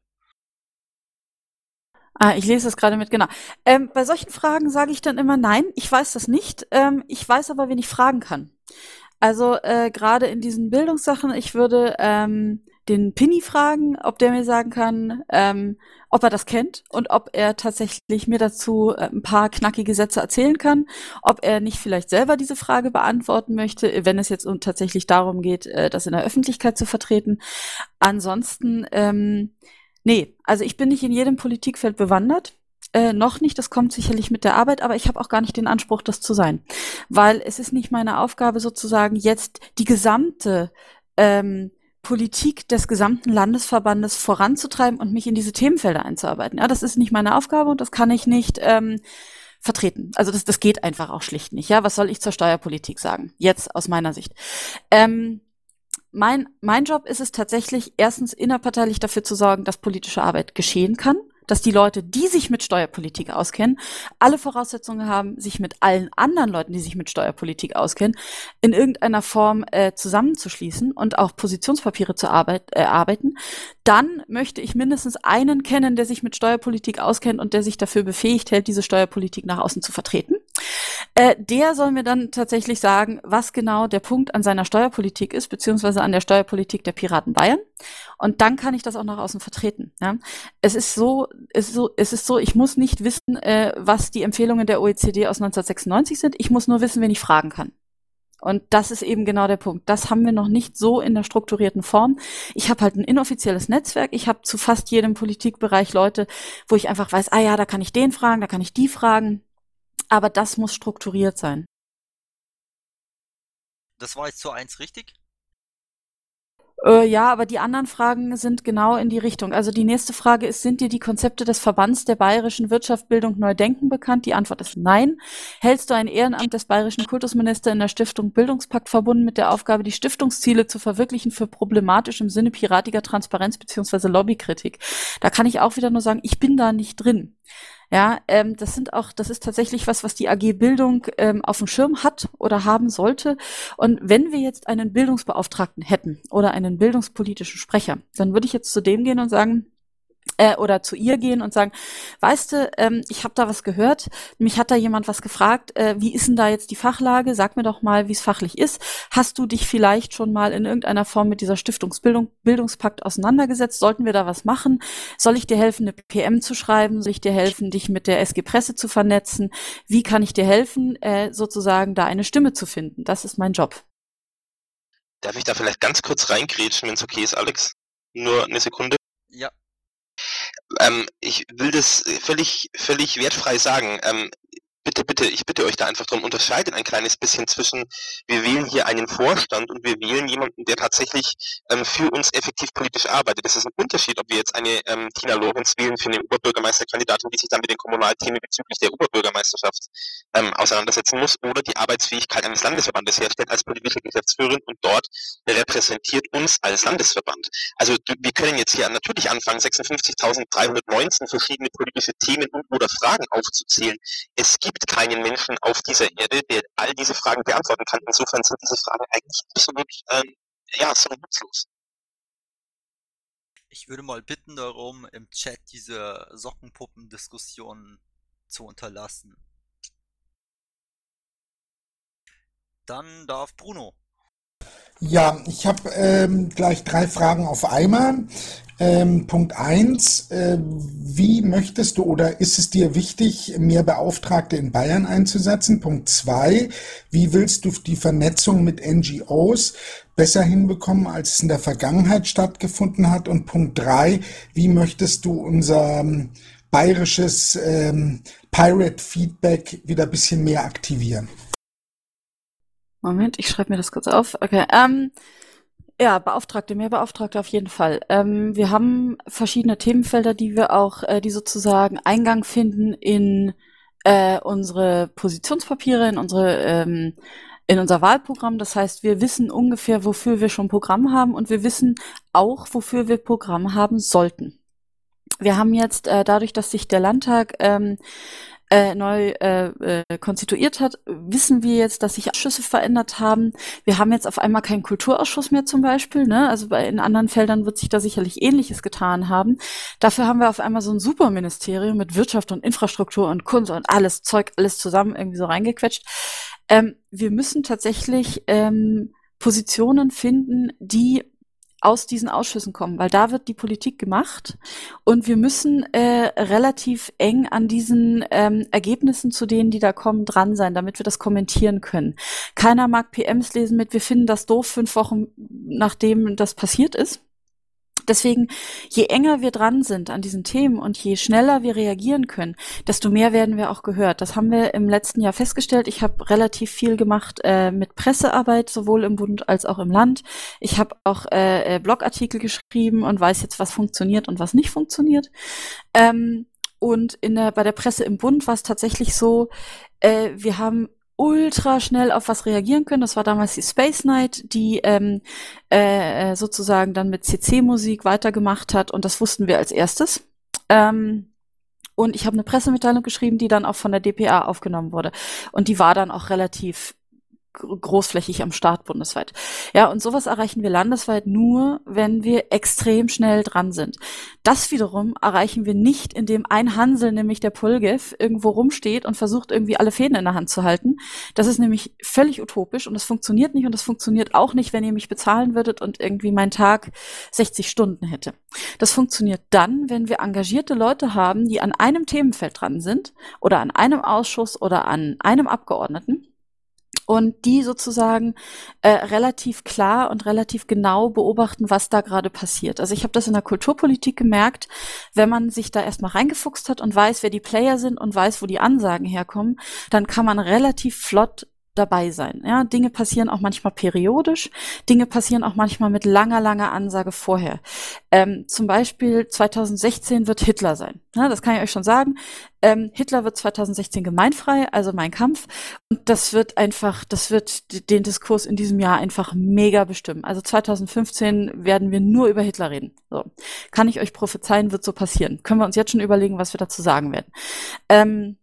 Ah, ich lese das gerade mit, genau. Ähm, bei solchen Fragen sage ich dann immer, nein, ich weiß das nicht. Ähm, ich weiß aber, wen ich fragen kann. Also äh, gerade in diesen Bildungssachen, ich würde... Ähm, den Pini fragen, ob der mir sagen kann, ähm, ob er das kennt und ob er tatsächlich mir dazu ein paar knackige Sätze erzählen kann, ob er nicht vielleicht selber diese Frage beantworten möchte, wenn es jetzt um tatsächlich darum geht, äh, das in der Öffentlichkeit zu vertreten. Ansonsten, ähm, nee, also ich bin nicht in jedem Politikfeld bewandert. Äh, noch nicht, das kommt sicherlich mit der Arbeit, aber ich habe auch gar nicht den Anspruch, das zu sein. Weil es ist nicht meine Aufgabe, sozusagen jetzt die gesamte ähm, Politik des gesamten Landesverbandes voranzutreiben und mich in diese Themenfelder einzuarbeiten. Ja, das ist nicht meine Aufgabe und das kann ich nicht ähm, vertreten. Also das, das geht einfach auch schlicht nicht. Ja, was soll ich zur Steuerpolitik sagen? Jetzt aus meiner Sicht. Ähm, mein, mein Job ist es tatsächlich, erstens innerparteilich dafür zu sorgen, dass politische Arbeit geschehen kann, dass die Leute, die sich mit Steuerpolitik auskennen, alle Voraussetzungen haben, sich mit allen anderen Leuten, die sich mit Steuerpolitik auskennen, in irgendeiner Form äh, zusammenzuschließen und auch Positionspapiere zu arbeit, äh, arbeiten. Dann möchte ich mindestens einen kennen, der sich mit Steuerpolitik auskennt und der sich dafür befähigt hält, diese Steuerpolitik nach außen zu vertreten. Äh, der soll mir dann tatsächlich sagen, was genau der Punkt an seiner Steuerpolitik ist, beziehungsweise an der Steuerpolitik der Piraten Bayern. Und dann kann ich das auch nach außen vertreten. Ja? Es ist so, es ist so, es ist so, ich muss nicht wissen, äh, was die Empfehlungen der O E C D aus neunzehnhundertsechsundneunzig sind. Ich muss nur wissen, wen ich fragen kann. Und das ist eben genau der Punkt. Das haben wir noch nicht so in der strukturierten Form. Ich habe halt ein inoffizielles Netzwerk. Ich habe zu fast jedem Politikbereich Leute, wo ich einfach weiß, ah ja, da kann ich den fragen, da kann ich die fragen. Aber das muss strukturiert sein. Das war jetzt zu eins richtig? Äh, ja, aber die anderen Fragen sind genau in die Richtung. Also die nächste Frage ist, sind dir die Konzepte des Verbands der bayerischen Wirtschaft, Bildung, Neudenken bekannt? Die Antwort ist nein. Hältst du ein Ehrenamt des bayerischen Kultusministers in der Stiftung Bildungspakt verbunden mit der Aufgabe, die Stiftungsziele zu verwirklichen, für problematisch im Sinne piratiger Transparenz bzw. Lobbykritik? Da kann ich auch wieder nur sagen, ich bin da nicht drin. Ja, ähm, das sind auch, das ist tatsächlich was, was die A G Bildung ähm, auf dem Schirm hat oder haben sollte. Und wenn wir jetzt einen Bildungsbeauftragten hätten oder einen bildungspolitischen Sprecher, dann würde ich jetzt zu dem gehen und sagen, äh, oder zu ihr gehen und sagen, weißt du, ähm, ich habe da was gehört, mich hat da jemand was gefragt, äh, wie ist denn da jetzt die Fachlage? Sag mir doch mal, wie es fachlich ist. Hast du dich vielleicht schon mal in irgendeiner Form mit dieser Stiftungsbildung, Bildungspakt auseinandergesetzt? Sollten wir da was machen? Soll ich dir helfen, eine P M zu schreiben? Soll ich dir helfen, dich mit der S G-Presse zu vernetzen? Wie kann ich dir helfen, äh, sozusagen da eine Stimme zu finden? Das ist mein Job. Darf ich da vielleicht ganz kurz reingrätschen, wenn es okay ist, Alex? Nur eine Sekunde. Ja. Ähm, ich will das völlig, völlig wertfrei sagen. Ähm, bitte, bitte, ich bitte euch da einfach drum, unterscheidet ein kleines bisschen zwischen, wir wählen hier einen Vorstand und wir wählen jemanden, der tatsächlich ähm, für uns effektiv politisch arbeitet. Das ist ein Unterschied, ob wir jetzt eine ähm, Tina Lorenz wählen für eine Oberbürgermeisterkandidatin, die sich dann mit den Kommunalthemen bezüglich der Oberbürgermeisterschaft ähm, auseinandersetzen muss, oder die Arbeitsfähigkeit eines Landesverbandes herstellt als politische Geschäftsführerin und dort repräsentiert uns als Landesverband. Also wir können jetzt hier natürlich anfangen, sechsundfünfzigtausenddreihundertneunzehn verschiedene politische Themen und oder Fragen aufzuzählen. Es gibt gibt keinen Menschen auf dieser Erde, der all diese Fragen beantworten kann. Insofern sind diese Fragen eigentlich absolut, ähm, ja, so nutzlos. Ich würde mal bitten darum, im Chat diese Sockenpuppen-Diskussionen zu unterlassen. Dann darf Bruno. Ja, ich habe ähm, gleich drei Fragen auf einmal. Ähm, Punkt eins, äh, wie möchtest du oder ist es dir wichtig, mehr Beauftragte in Bayern einzusetzen? Punkt zwei, wie willst du die Vernetzung mit N G Os besser hinbekommen, als es in der Vergangenheit stattgefunden hat? Und Punkt drei, wie möchtest du unser ähm, bayerisches ähm, Pirate-Feedback wieder ein bisschen mehr aktivieren? Moment, ich schreibe mir das kurz auf. Okay, ähm, ja, Beauftragte, mehr Beauftragte auf jeden Fall. Ähm, wir haben verschiedene Themenfelder, die wir auch, äh, die sozusagen Eingang finden in äh, unsere Positionspapiere, in unsere ähm, in unser Wahlprogramm. Das heißt, wir wissen ungefähr, wofür wir schon Programm haben und wir wissen auch, wofür wir Programm haben sollten. Wir haben jetzt äh, dadurch, dass sich der Landtag ähm, Äh, neu äh, äh, konstituiert hat, wissen wir jetzt, dass sich Ausschüsse verändert haben. Wir haben jetzt auf einmal keinen Kulturausschuss mehr zum Beispiel, ne? Also bei, in anderen Feldern wird sich da sicherlich Ähnliches getan haben. Dafür haben wir auf einmal so ein Superministerium mit Wirtschaft und Infrastruktur und Kunst und alles Zeug, alles zusammen irgendwie so reingequetscht. Ähm, wir müssen tatsächlich ähm, Positionen finden, die aus diesen Ausschüssen kommen, weil da wird die Politik gemacht und wir müssen äh, relativ eng an diesen ähm, Ergebnissen, zu denen die da kommen, dran sein, damit wir das kommentieren können. Keiner mag P Ms lesen mit, wir finden das doof, fünf Wochen nachdem das passiert ist. Deswegen, je enger wir dran sind an diesen Themen und je schneller wir reagieren können, desto mehr werden wir auch gehört. Das haben wir im letzten Jahr festgestellt. Ich habe relativ viel gemacht äh, mit Pressearbeit, sowohl im Bund als auch im Land. Ich habe auch äh, Blogartikel geschrieben und weiß jetzt, was funktioniert und was nicht funktioniert. Ähm, und in der, bei der Presse im Bund war es tatsächlich so, äh, wir haben ultra schnell auf was reagieren können. Das war damals die Space Night, die ähm, äh, sozusagen dann mit C C-Musik weitergemacht hat, und das wussten wir als erstes. Ähm, und ich habe eine Pressemitteilung geschrieben, die dann auch von der D P A aufgenommen wurde. Und die war dann auch relativ großflächig am Start bundesweit. Ja, und sowas erreichen wir landesweit nur, wenn wir extrem schnell dran sind. Das wiederum erreichen wir nicht, indem ein Hansel, nämlich der Paul Giff, irgendwo rumsteht und versucht, irgendwie alle Fäden in der Hand zu halten. Das ist nämlich völlig utopisch und das funktioniert nicht, und das funktioniert auch nicht, wenn ihr mich bezahlen würdet und irgendwie mein Tag sechzig Stunden hätte. Das funktioniert dann, wenn wir engagierte Leute haben, die an einem Themenfeld dran sind oder an einem Ausschuss oder an einem Abgeordneten, und die sozusagen äh, relativ klar und relativ genau beobachten, was da gerade passiert. Also ich habe das in der Kulturpolitik gemerkt, wenn man sich da erstmal reingefuchst hat und weiß, wer die Player sind und weiß, wo die Ansagen herkommen, dann kann man relativ flott dabei sein. Ja, Dinge passieren auch manchmal periodisch, Dinge passieren auch manchmal mit langer, langer Ansage vorher. Ähm, zum Beispiel zweitausendsechzehn wird Hitler sein. Ja, das kann ich euch schon sagen. Ähm, Hitler wird zweitausendsechzehn gemeinfrei, also Mein Kampf. Und das wird einfach, das wird den Diskurs in diesem Jahr einfach mega bestimmen. Also zweitausendfünfzehn werden wir nur über Hitler reden. So. Kann ich euch prophezeien, wird so passieren. Können wir uns jetzt schon überlegen, was wir dazu sagen werden. Ähm,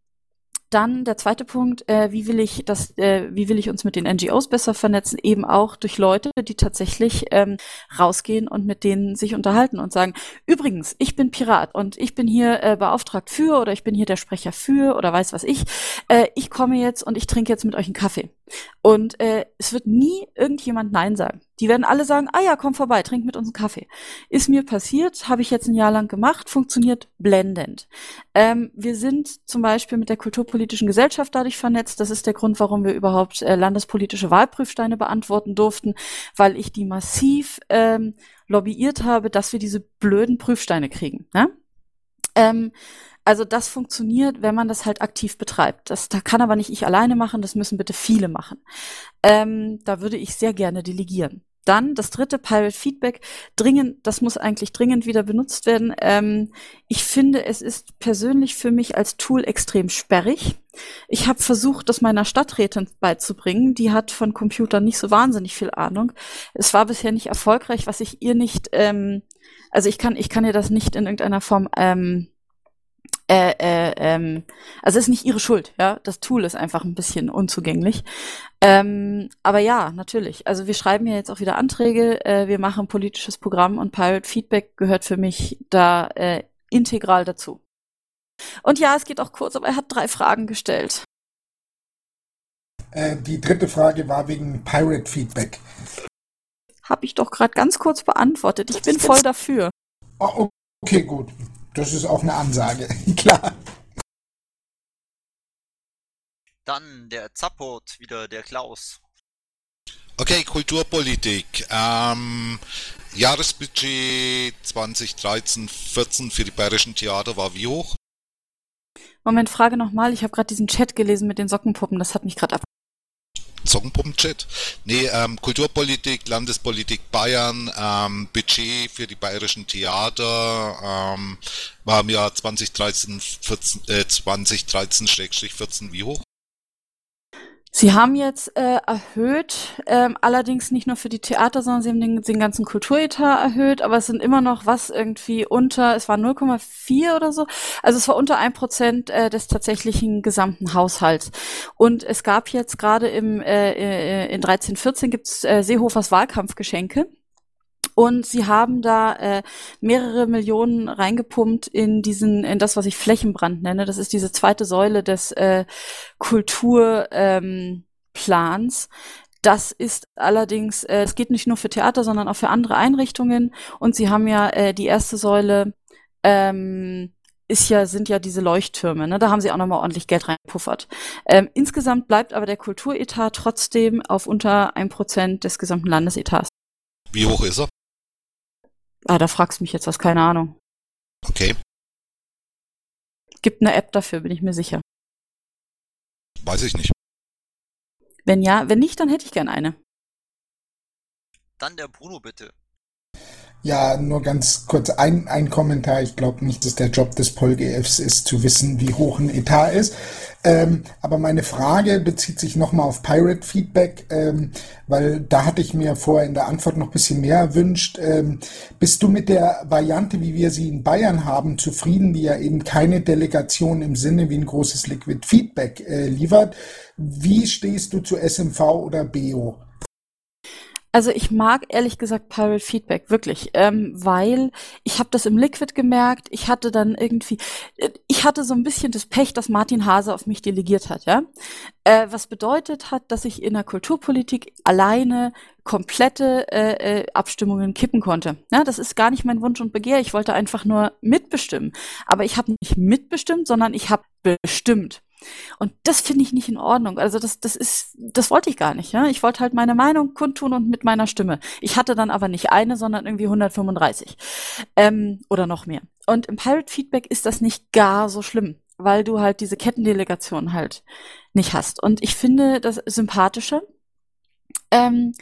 Dann der zweite Punkt, äh, wie will ich das, äh, wie will ich uns mit den N G Os besser vernetzen? Eben auch durch Leute, die tatsächlich ähm, rausgehen und mit denen sich unterhalten und sagen, übrigens, ich bin Pirat und ich bin hier äh, beauftragt für, oder ich bin hier der Sprecher für, oder weiß was ich. Äh, ich komme jetzt und ich trinke jetzt mit euch einen Kaffee. Und äh, es wird nie irgendjemand Nein sagen. Die werden alle sagen, ah ja, komm vorbei, trink mit uns einen Kaffee. Ist mir passiert, habe ich jetzt ein Jahr lang gemacht, funktioniert blendend. Ähm, wir sind zum Beispiel mit der kulturpolitischen Gesellschaft dadurch vernetzt. Das ist der Grund, warum wir überhaupt äh, landespolitische Wahlprüfsteine beantworten durften, weil ich die massiv ähm, lobbyiert habe, dass wir diese blöden Prüfsteine kriegen. Ne? Ähm, Also das funktioniert, wenn man das halt aktiv betreibt. Das da kann aber nicht ich alleine machen, das müssen bitte viele machen. Ähm, da würde ich sehr gerne delegieren. Dann das dritte, Pirate Feedback. Dringend, das muss eigentlich dringend wieder benutzt werden. Ähm, ich finde, es ist persönlich für mich als Tool extrem sperrig. Ich habe versucht, das meiner Stadträtin beizubringen. Die hat von Computern nicht so wahnsinnig viel Ahnung. Es war bisher nicht erfolgreich, was ich ihr nicht, ähm, also ich kann, ich kann ihr das nicht in irgendeiner Form ähm, Äh, äh, ähm, also es ist nicht ihre Schuld, ja. Das Tool ist einfach ein bisschen unzugänglich. Ähm, aber ja, natürlich. Also wir schreiben ja jetzt auch wieder Anträge, äh, wir machen politisches Programm, und Pirate Feedback gehört für mich da äh, integral dazu. Und ja, es geht auch kurz, aber er hat drei Fragen gestellt. Äh, die dritte Frage war wegen Pirate Feedback. Habe ich doch gerade ganz kurz beantwortet. Ich bin voll dafür. Oh, okay, gut. Das ist auch eine Ansage, klar. Dann der Zapport, wieder der Klaus. Okay, Kulturpolitik. Ähm, Jahresbudget zweitausenddreizehn vierzehn für die bayerischen Theater war wie hoch? Moment, Frage nochmal. Ich habe gerade diesen Chat gelesen mit den Sockenpuppen. Das hat mich gerade ab... Sockenpuppen-Chat? Nee, ähm, Kulturpolitik, Landespolitik Bayern, ähm, Budget für die bayerischen Theater ähm, war im Jahr zweitausenddreizehn vierzehn wie hoch? Sie haben jetzt äh, erhöht, ähm, allerdings nicht nur für die Theater, sondern sie haben den, den ganzen Kulturetat erhöht, aber es sind immer noch was irgendwie unter, es war null Komma vier oder so, also es war unter ein Prozent äh, des tatsächlichen gesamten Haushalts. Und es gab jetzt gerade im äh, in dreizehn vierzehn gibt es äh, Seehofers Wahlkampfgeschenke. Und sie haben da äh, mehrere Millionen reingepumpt in diesen, in das, was ich Flächenbrand nenne. Das ist diese zweite Säule des äh, Kulturplans. Ähm, das ist allerdings, äh, das geht nicht nur für Theater, sondern auch für andere Einrichtungen. Und sie haben ja äh, die erste Säule, ähm, ist ja, sind ja diese Leuchttürme, ne? Da haben sie auch nochmal ordentlich Geld reingepuffert. Ähm, insgesamt bleibt aber der Kulturetat trotzdem auf unter ein Prozent des gesamten Landesetats. Wie hoch ist er? Ah, da fragst du mich jetzt was, keine Ahnung. Okay. Gibt eine App dafür, bin ich mir sicher. Weiß ich nicht. Wenn ja, wenn nicht, dann hätte ich gern eine. Dann der Bruno, bitte. Ja, nur ganz kurz ein, ein Kommentar. Ich glaube nicht, dass der Job des Polgefs ist, zu wissen, wie hoch ein Etat ist. Ähm, aber meine Frage bezieht sich nochmal auf Pirate Feedback, ähm, weil da hatte ich mir vorher in der Antwort noch ein bisschen mehr erwünscht. Ähm, bist du mit der Variante, wie wir sie in Bayern haben, zufrieden, die ja eben keine Delegation im Sinne wie ein großes Liquid Feedback äh, liefert? Wie stehst du zu S M V oder B O? Also ich mag ehrlich gesagt Pirate Feedback, wirklich, ähm, weil ich habe das im Liquid gemerkt, ich hatte dann irgendwie, ich hatte so ein bisschen das Pech, dass Martin Hase auf mich delegiert hat, ja, äh, was bedeutet hat, dass ich in der Kulturpolitik alleine komplette äh, Abstimmungen kippen konnte. Ja, das ist gar nicht mein Wunsch und Begehr, ich wollte einfach nur mitbestimmen, aber ich habe nicht mitbestimmt, sondern ich habe bestimmt. Und das finde ich nicht in Ordnung. Also das, das ist, das wollte ich gar nicht. Ja? Ich wollte halt meine Meinung kundtun und mit meiner Stimme. Ich hatte dann aber nicht eine, sondern irgendwie hundertfünfunddreißig ähm, oder noch mehr. Und im Pirate Feedback ist das nicht gar so schlimm, weil du halt diese Kettendelegation halt nicht hast. Und ich finde das Sympathische, ähm,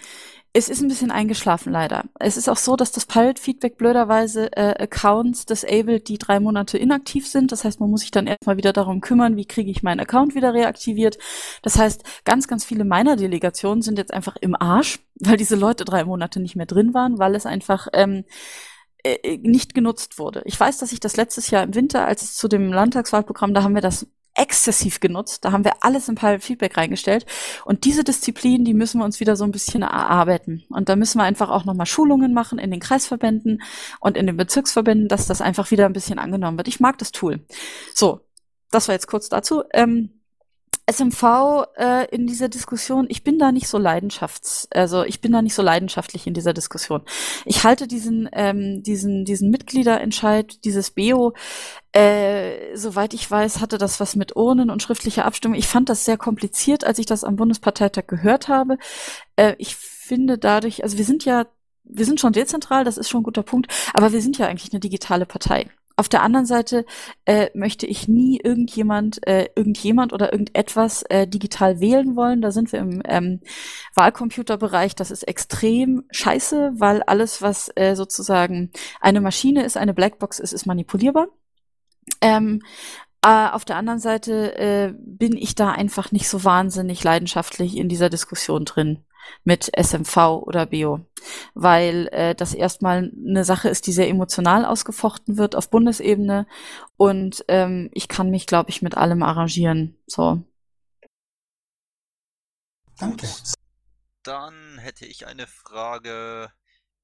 es ist ein bisschen eingeschlafen leider. Es ist auch so, dass das Pilot-Feedback blöderweise äh, Accounts disabled, die drei Monate inaktiv sind. Das heißt, man muss sich dann erstmal wieder darum kümmern, wie kriege ich meinen Account wieder reaktiviert. Das heißt, ganz, ganz viele meiner Delegationen sind jetzt einfach im Arsch, weil diese Leute drei Monate nicht mehr drin waren, weil es einfach ähm, äh, nicht genutzt wurde. Ich weiß, dass ich das letztes Jahr im Winter, als es zu dem Landtagswahlprogramm, da haben wir das exzessiv genutzt. Da haben wir alles in Pirate Feedback reingestellt. Und diese Disziplin, die müssen wir uns wieder so ein bisschen erarbeiten. Und da müssen wir einfach auch nochmal Schulungen machen in den Kreisverbänden und in den Bezirksverbänden, dass das einfach wieder ein bisschen angenommen wird. Ich mag das Tool. So, das war jetzt kurz dazu. Ähm, S M V äh, in dieser Diskussion, ich bin da nicht so leidenschafts, also ich bin da nicht so leidenschaftlich in dieser Diskussion. Ich halte diesen ähm, diesen diesen Mitgliederentscheid, dieses B O, äh, soweit ich weiß, hatte das was mit Urnen und schriftlicher Abstimmung. Ich fand das sehr kompliziert, als ich das am Bundesparteitag gehört habe. Äh, ich finde dadurch, also wir sind ja, wir sind schon dezentral, das ist schon ein guter Punkt, aber wir sind ja eigentlich eine digitale Partei. Auf der anderen Seite äh, möchte ich nie irgendjemand, äh, irgendjemand oder irgendetwas äh, digital wählen wollen. Da sind wir im ähm, Wahlcomputerbereich. Das ist extrem scheiße, weil alles, was äh, sozusagen eine Maschine ist, eine Blackbox ist, ist manipulierbar. Ähm, äh, auf der anderen Seite äh, bin ich da einfach nicht so wahnsinnig leidenschaftlich in dieser Diskussion drin mit S M V oder B O, weil äh, das erstmal eine Sache ist, die sehr emotional ausgefochten wird auf Bundesebene und ähm, ich kann mich, glaube ich, mit allem arrangieren. So. Danke. Dann hätte ich eine Frage.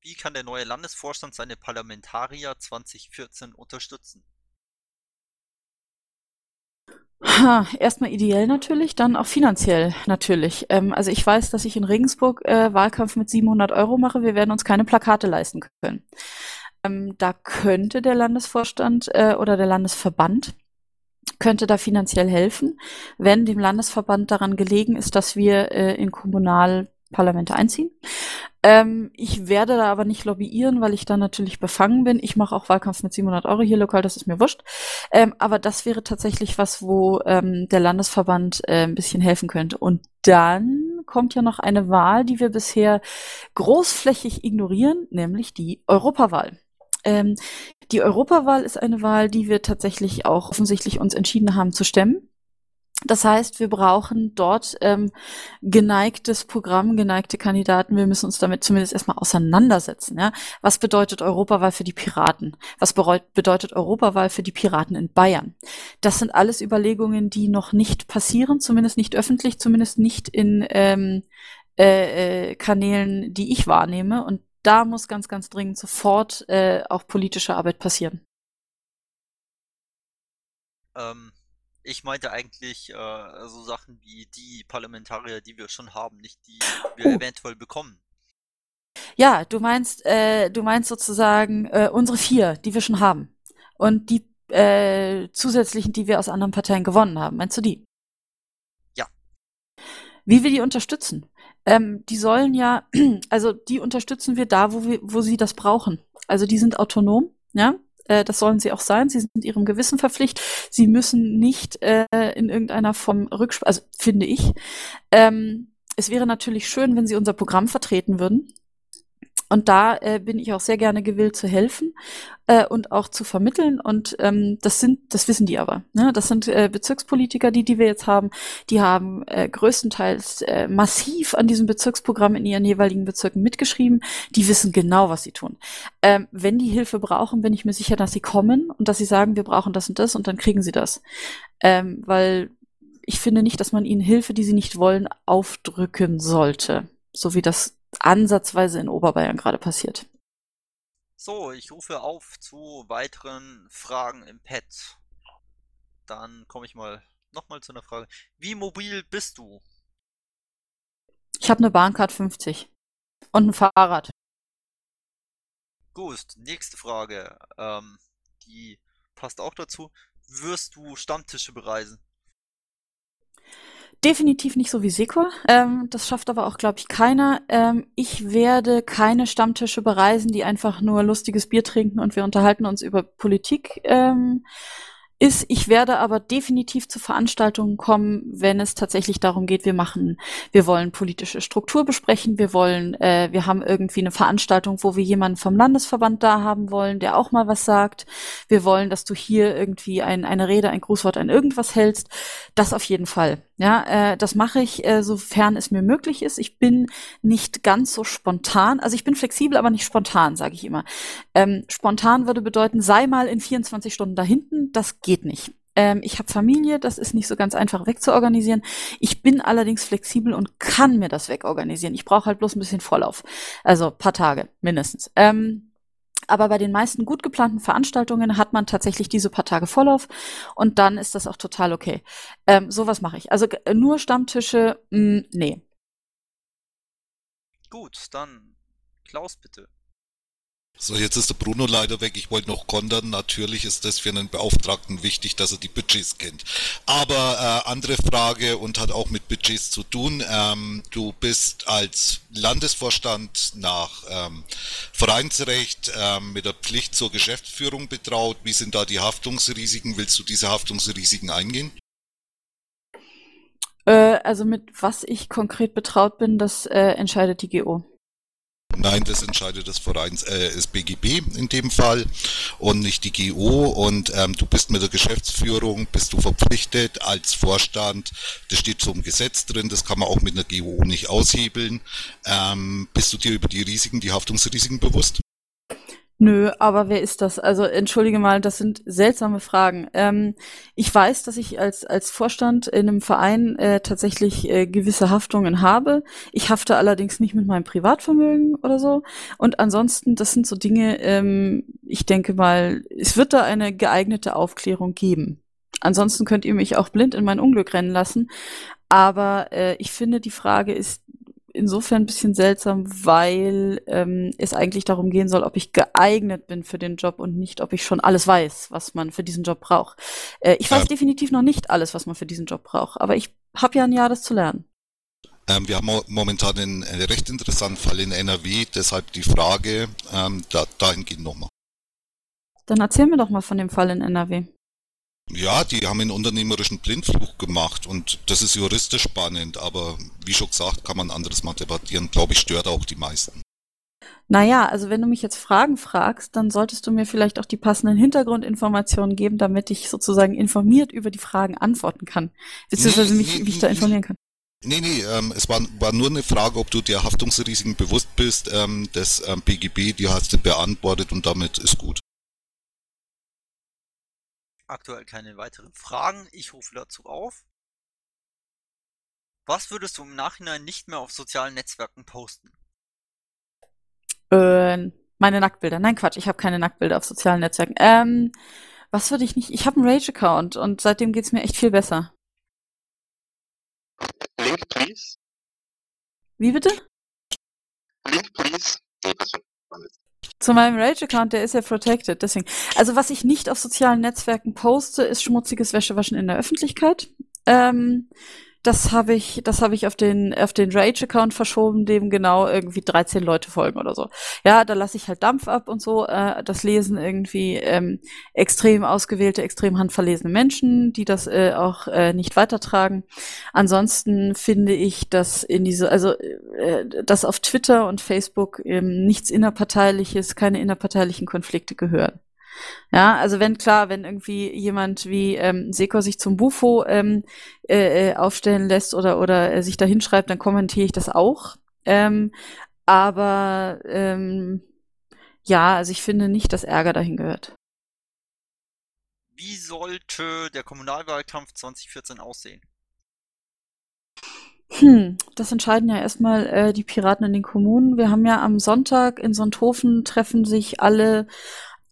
Wie kann der neue Landesvorstand seine Parlamentarier zwanzig vierzehn unterstützen? Ha, erstmal ideell natürlich, dann auch finanziell natürlich. Ähm, also ich weiß, dass ich in Regensburg äh, Wahlkampf mit siebenhundert Euro mache. Wir werden uns keine Plakate leisten können. Ähm, da könnte der Landesvorstand äh, oder der Landesverband könnte da finanziell helfen, wenn dem Landesverband daran gelegen ist, dass wir äh, in Kommunalparlamente einziehen. Ähm, ich werde da aber nicht lobbyieren, weil ich da natürlich befangen bin. Ich mache auch Wahlkampf mit siebenhundert Euro hier lokal, das ist mir wurscht. Ähm, aber das wäre tatsächlich was, wo ähm, der Landesverband äh, ein bisschen helfen könnte. Und dann kommt ja noch eine Wahl, die wir bisher großflächig ignorieren, nämlich die Europawahl. Ähm, die Europawahl ist eine Wahl, die wir tatsächlich auch offensichtlich uns entschieden haben zu stemmen. Das heißt, wir brauchen dort ähm, geneigtes Programm, geneigte Kandidaten. Wir müssen uns damit zumindest erstmal auseinandersetzen. Ja? Was bedeutet Europawahl für die Piraten? Was bedeutet Europawahl für die Piraten in Bayern? Das sind alles Überlegungen, die noch nicht passieren, zumindest nicht öffentlich, zumindest nicht in ähm, äh, Kanälen, die ich wahrnehme. Und da muss ganz, ganz dringend sofort äh, auch politische Arbeit passieren. Ähm. Ich meinte eigentlich äh, so Sachen wie die Parlamentarier, die wir schon haben, nicht die wir uh. eventuell bekommen. Ja, du meinst, äh, du meinst sozusagen äh, unsere vier, die wir schon haben und die äh, zusätzlichen, die wir aus anderen Parteien gewonnen haben. Meinst du die? Ja. Wie wir die unterstützen? Ähm, die sollen ja, also die unterstützen wir da, wo wir, wo sie das brauchen. Also die sind autonom, ja. Das sollen sie auch sein. Sie sind ihrem Gewissen verpflichtet. Sie müssen nicht äh, in irgendeiner Form Rückspruch, also finde ich. Ähm, es wäre natürlich schön, wenn sie unser Programm vertreten würden. Und da äh, bin ich auch sehr gerne gewillt zu helfen äh, und auch zu vermitteln. Und ähm, das sind, das wissen die aber. Ne? Das sind äh, Bezirkspolitiker, die, die wir jetzt haben. Die haben äh, größtenteils äh, massiv an diesem Bezirksprogramm in ihren jeweiligen Bezirken mitgeschrieben. Die wissen genau, was sie tun. Ähm, wenn die Hilfe brauchen, bin ich mir sicher, dass sie kommen und dass sie sagen, wir brauchen das und das und dann kriegen sie das. Ähm, weil ich finde nicht, dass man ihnen Hilfe, die sie nicht wollen, aufdrücken sollte. So wie das ansatzweise in Oberbayern gerade passiert. So, ich rufe auf zu weiteren Fragen im Pad. Dann komme ich mal nochmal zu einer Frage. Wie mobil bist du? Ich habe eine Bahncard fünfzig und ein Fahrrad. Gut, nächste Frage. Ähm, die passt auch dazu. Wirst du Stammtische bereisen? Definitiv nicht so wie Sekor. Ähm, das schafft aber auch, glaube ich, keiner. Ähm, ich werde keine Stammtische bereisen, die einfach nur lustiges Bier trinken und wir unterhalten uns über Politik ähm, ist. Ich werde aber definitiv zu Veranstaltungen kommen, wenn es tatsächlich darum geht, wir machen, wir wollen politische Struktur besprechen, wir wollen, äh, wir haben irgendwie eine Veranstaltung, wo wir jemanden vom Landesverband da haben wollen, der auch mal was sagt. Wir wollen, dass du hier irgendwie ein, eine Rede, ein Grußwort, ein irgendwas hältst. Das auf jeden Fall. Ja, äh, das mache ich, äh, sofern es mir möglich ist. Ich bin nicht ganz so spontan. Also ich bin flexibel, aber nicht spontan, sage ich immer. Ähm, spontan würde bedeuten, sei mal in vierundzwanzig Stunden da hinten. Das geht nicht. Ähm, ich habe Familie, das ist nicht so ganz einfach wegzuorganisieren. Ich bin allerdings flexibel und kann mir das wegorganisieren. Ich brauche halt bloß ein bisschen Vorlauf. Also ein paar Tage mindestens. Ähm, Aber bei den meisten gut geplanten Veranstaltungen hat man tatsächlich diese paar Tage Vorlauf und dann ist das auch total okay. Ähm, sowas mache ich. Also nur Stammtische, mh, nee. Gut, dann Klaus bitte. So, jetzt ist der Bruno leider weg. Ich wollte noch kontern. Natürlich ist das für einen Beauftragten wichtig, dass er die Budgets kennt. Aber äh, andere Frage und hat auch mit Budgets zu tun. Ähm, du bist als Landesvorstand nach ähm, Vereinsrecht ähm, mit der Pflicht zur Geschäftsführung betraut. Wie sind da die Haftungsrisiken? Willst du diese Haftungsrisiken eingehen? Äh, also mit was ich konkret betraut bin, das äh, entscheidet die G O. Nein, das entscheidet das Vereins, äh, das B G B in dem Fall und nicht die G O. Und ähm, du bist mit der Geschäftsführung, bist du verpflichtet als Vorstand, das steht so im Gesetz drin, das kann man auch mit einer G O nicht aushebeln. Ähm, bist du dir über die Risiken, die Haftungsrisiken bewusst? Nö, aber wer ist das? Also entschuldige mal, das sind seltsame Fragen. Ähm, ich weiß, dass ich als als Vorstand in einem Verein äh, tatsächlich äh, gewisse Haftungen habe. Ich hafte allerdings nicht mit meinem Privatvermögen oder so. Und ansonsten, das sind so Dinge, ähm, ich denke mal, es wird da eine geeignete Aufklärung geben. Ansonsten könnt ihr mich auch blind in mein Unglück rennen lassen. Aber äh, ich finde, die Frage ist insofern ein bisschen seltsam, weil ähm, es eigentlich darum gehen soll, ob ich geeignet bin für den Job und nicht, ob ich schon alles weiß, was man für diesen Job braucht. Äh, ich weiß ähm, definitiv noch nicht alles, was man für diesen Job braucht, aber ich habe ja ein Jahr, das zu lernen. Ähm, wir haben momentan einen, einen recht interessanten Fall in N R W, deshalb die Frage, ähm, da, dahingehend nochmal. Dann erzähl mir doch mal von dem Fall in N R W. Ja, die haben einen unternehmerischen Blindflug gemacht und das ist juristisch spannend, aber wie schon gesagt, kann man anderes mal debattieren, glaube ich, stört auch die meisten. Naja, also wenn du mich jetzt Fragen fragst, dann solltest du mir vielleicht auch die passenden Hintergrundinformationen geben, damit ich sozusagen informiert über die Fragen antworten kann, beziehungsweise mich, mich da informieren kann. Nee, nee, ähm, es war, war nur eine Frage, ob du dir Haftungsrisiken bewusst bist, ähm, das ähm, B G B, die hast du beantwortet und damit ist gut. Aktuell keine weiteren Fragen. Ich rufe dazu auf. Was würdest du im Nachhinein nicht mehr auf sozialen Netzwerken posten? Äh, meine Nacktbilder. Nein, Quatsch. Ich habe keine Nacktbilder auf sozialen Netzwerken. Ähm, was würde ich nicht... Ich habe einen Rage-Account und seitdem geht es mir echt viel besser. Link, please. Wie bitte? Link, please. Nee, das war nicht. Zu meinem Rage-Account, der ist ja protected, deswegen. Also was ich nicht auf sozialen Netzwerken poste, ist schmutziges Wäschewaschen in der Öffentlichkeit. Ähm, Das habe ich, das habe ich auf den, auf den Rage-Account verschoben, dem genau irgendwie dreizehn Leute folgen oder so. Ja, da lasse ich halt Dampf ab und so. Äh, das lesen irgendwie ähm, extrem ausgewählte, extrem handverlesene Menschen, die das äh, auch äh, nicht weitertragen. Ansonsten finde ich, dass in diese, also äh, dass auf Twitter und Facebook ähm, nichts Innerparteiliches, keine innerparteilichen Konflikte gehören. Ja, also wenn, klar, wenn irgendwie jemand wie ähm, Sekor sich zum Bufu ähm, äh, aufstellen lässt oder, oder äh, sich da hinschreibt, dann kommentiere ich das auch. Ähm, aber ähm, ja, also ich finde nicht, dass Ärger dahin gehört. Wie sollte der Kommunalwahlkampf zwanzig vierzehn aussehen? Hm, das entscheiden ja erstmal äh, die Piraten in den Kommunen. Wir haben ja am Sonntag in Sonthofen treffen sich alle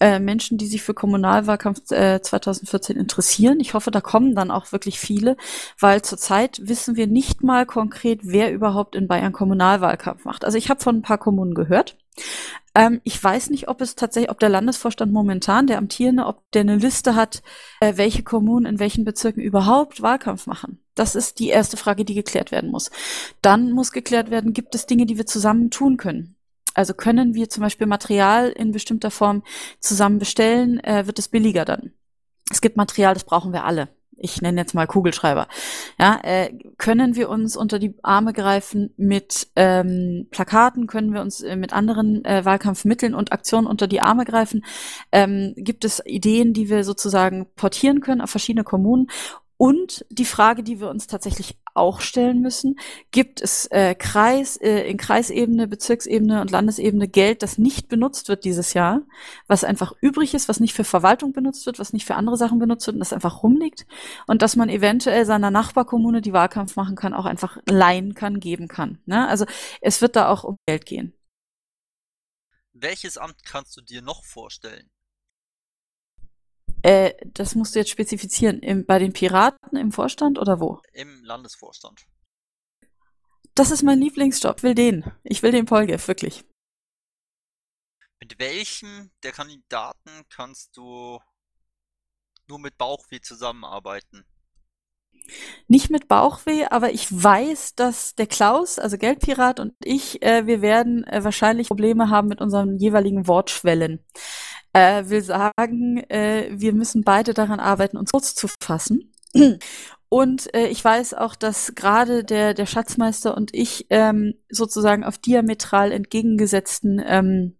Menschen, die sich für Kommunalwahlkampf äh, zwanzig vierzehn interessieren. Ich hoffe, da kommen dann auch wirklich viele, weil zurzeit wissen wir nicht mal konkret, wer überhaupt in Bayern Kommunalwahlkampf macht. Also ich habe von ein paar Kommunen gehört. Ähm, ich weiß nicht, ob es tatsächlich, ob der Landesvorstand momentan, der amtierende, ob der eine Liste hat, äh, welche Kommunen in welchen Bezirken überhaupt Wahlkampf machen. Das ist die erste Frage, die geklärt werden muss. Dann muss geklärt werden, gibt es Dinge, die wir zusammen tun können? Also können wir zum Beispiel Material in bestimmter Form zusammen bestellen, äh, wird es billiger dann. Es gibt Material, das brauchen wir alle. Ich nenne jetzt mal Kugelschreiber. Ja, äh, können wir uns unter die Arme greifen mit ähm, Plakaten? Können wir uns äh, mit anderen äh, Wahlkampfmitteln und Aktionen unter die Arme greifen? Ähm, gibt es Ideen, die wir sozusagen portieren können auf verschiedene Kommunen? Und die Frage, die wir uns tatsächlich auch stellen müssen, gibt es äh, Kreis, äh, in Kreisebene, Bezirksebene und Landesebene Geld, das nicht benutzt wird dieses Jahr, was einfach übrig ist, was nicht für Verwaltung benutzt wird, was nicht für andere Sachen benutzt wird und das einfach rumliegt und dass man eventuell seiner Nachbarkommune, die Wahlkampf machen kann, auch einfach leihen kann, geben kann. Ne? Also es wird da auch um Geld gehen. Welches Amt kannst du dir noch vorstellen? Äh, das musst du jetzt spezifizieren. Im, bei den Piraten im Vorstand oder wo? Im Landesvorstand. Das ist mein Lieblingsjob. Ich will den. Ich will den Paul Giff, wirklich. Mit welchem der Kandidaten kannst du nur mit Bauchweh zusammenarbeiten? Nicht mit Bauchweh, aber ich weiß, dass der Klaus, also Geldpirat und ich, äh, wir werden äh, wahrscheinlich Probleme haben mit unseren jeweiligen Wortschwellen. Äh, will sagen, äh, wir müssen beide daran arbeiten, uns kurz zu fassen. Und äh, ich weiß auch, dass gerade der, der Schatzmeister und ich ähm, sozusagen auf diametral entgegengesetzten ähm,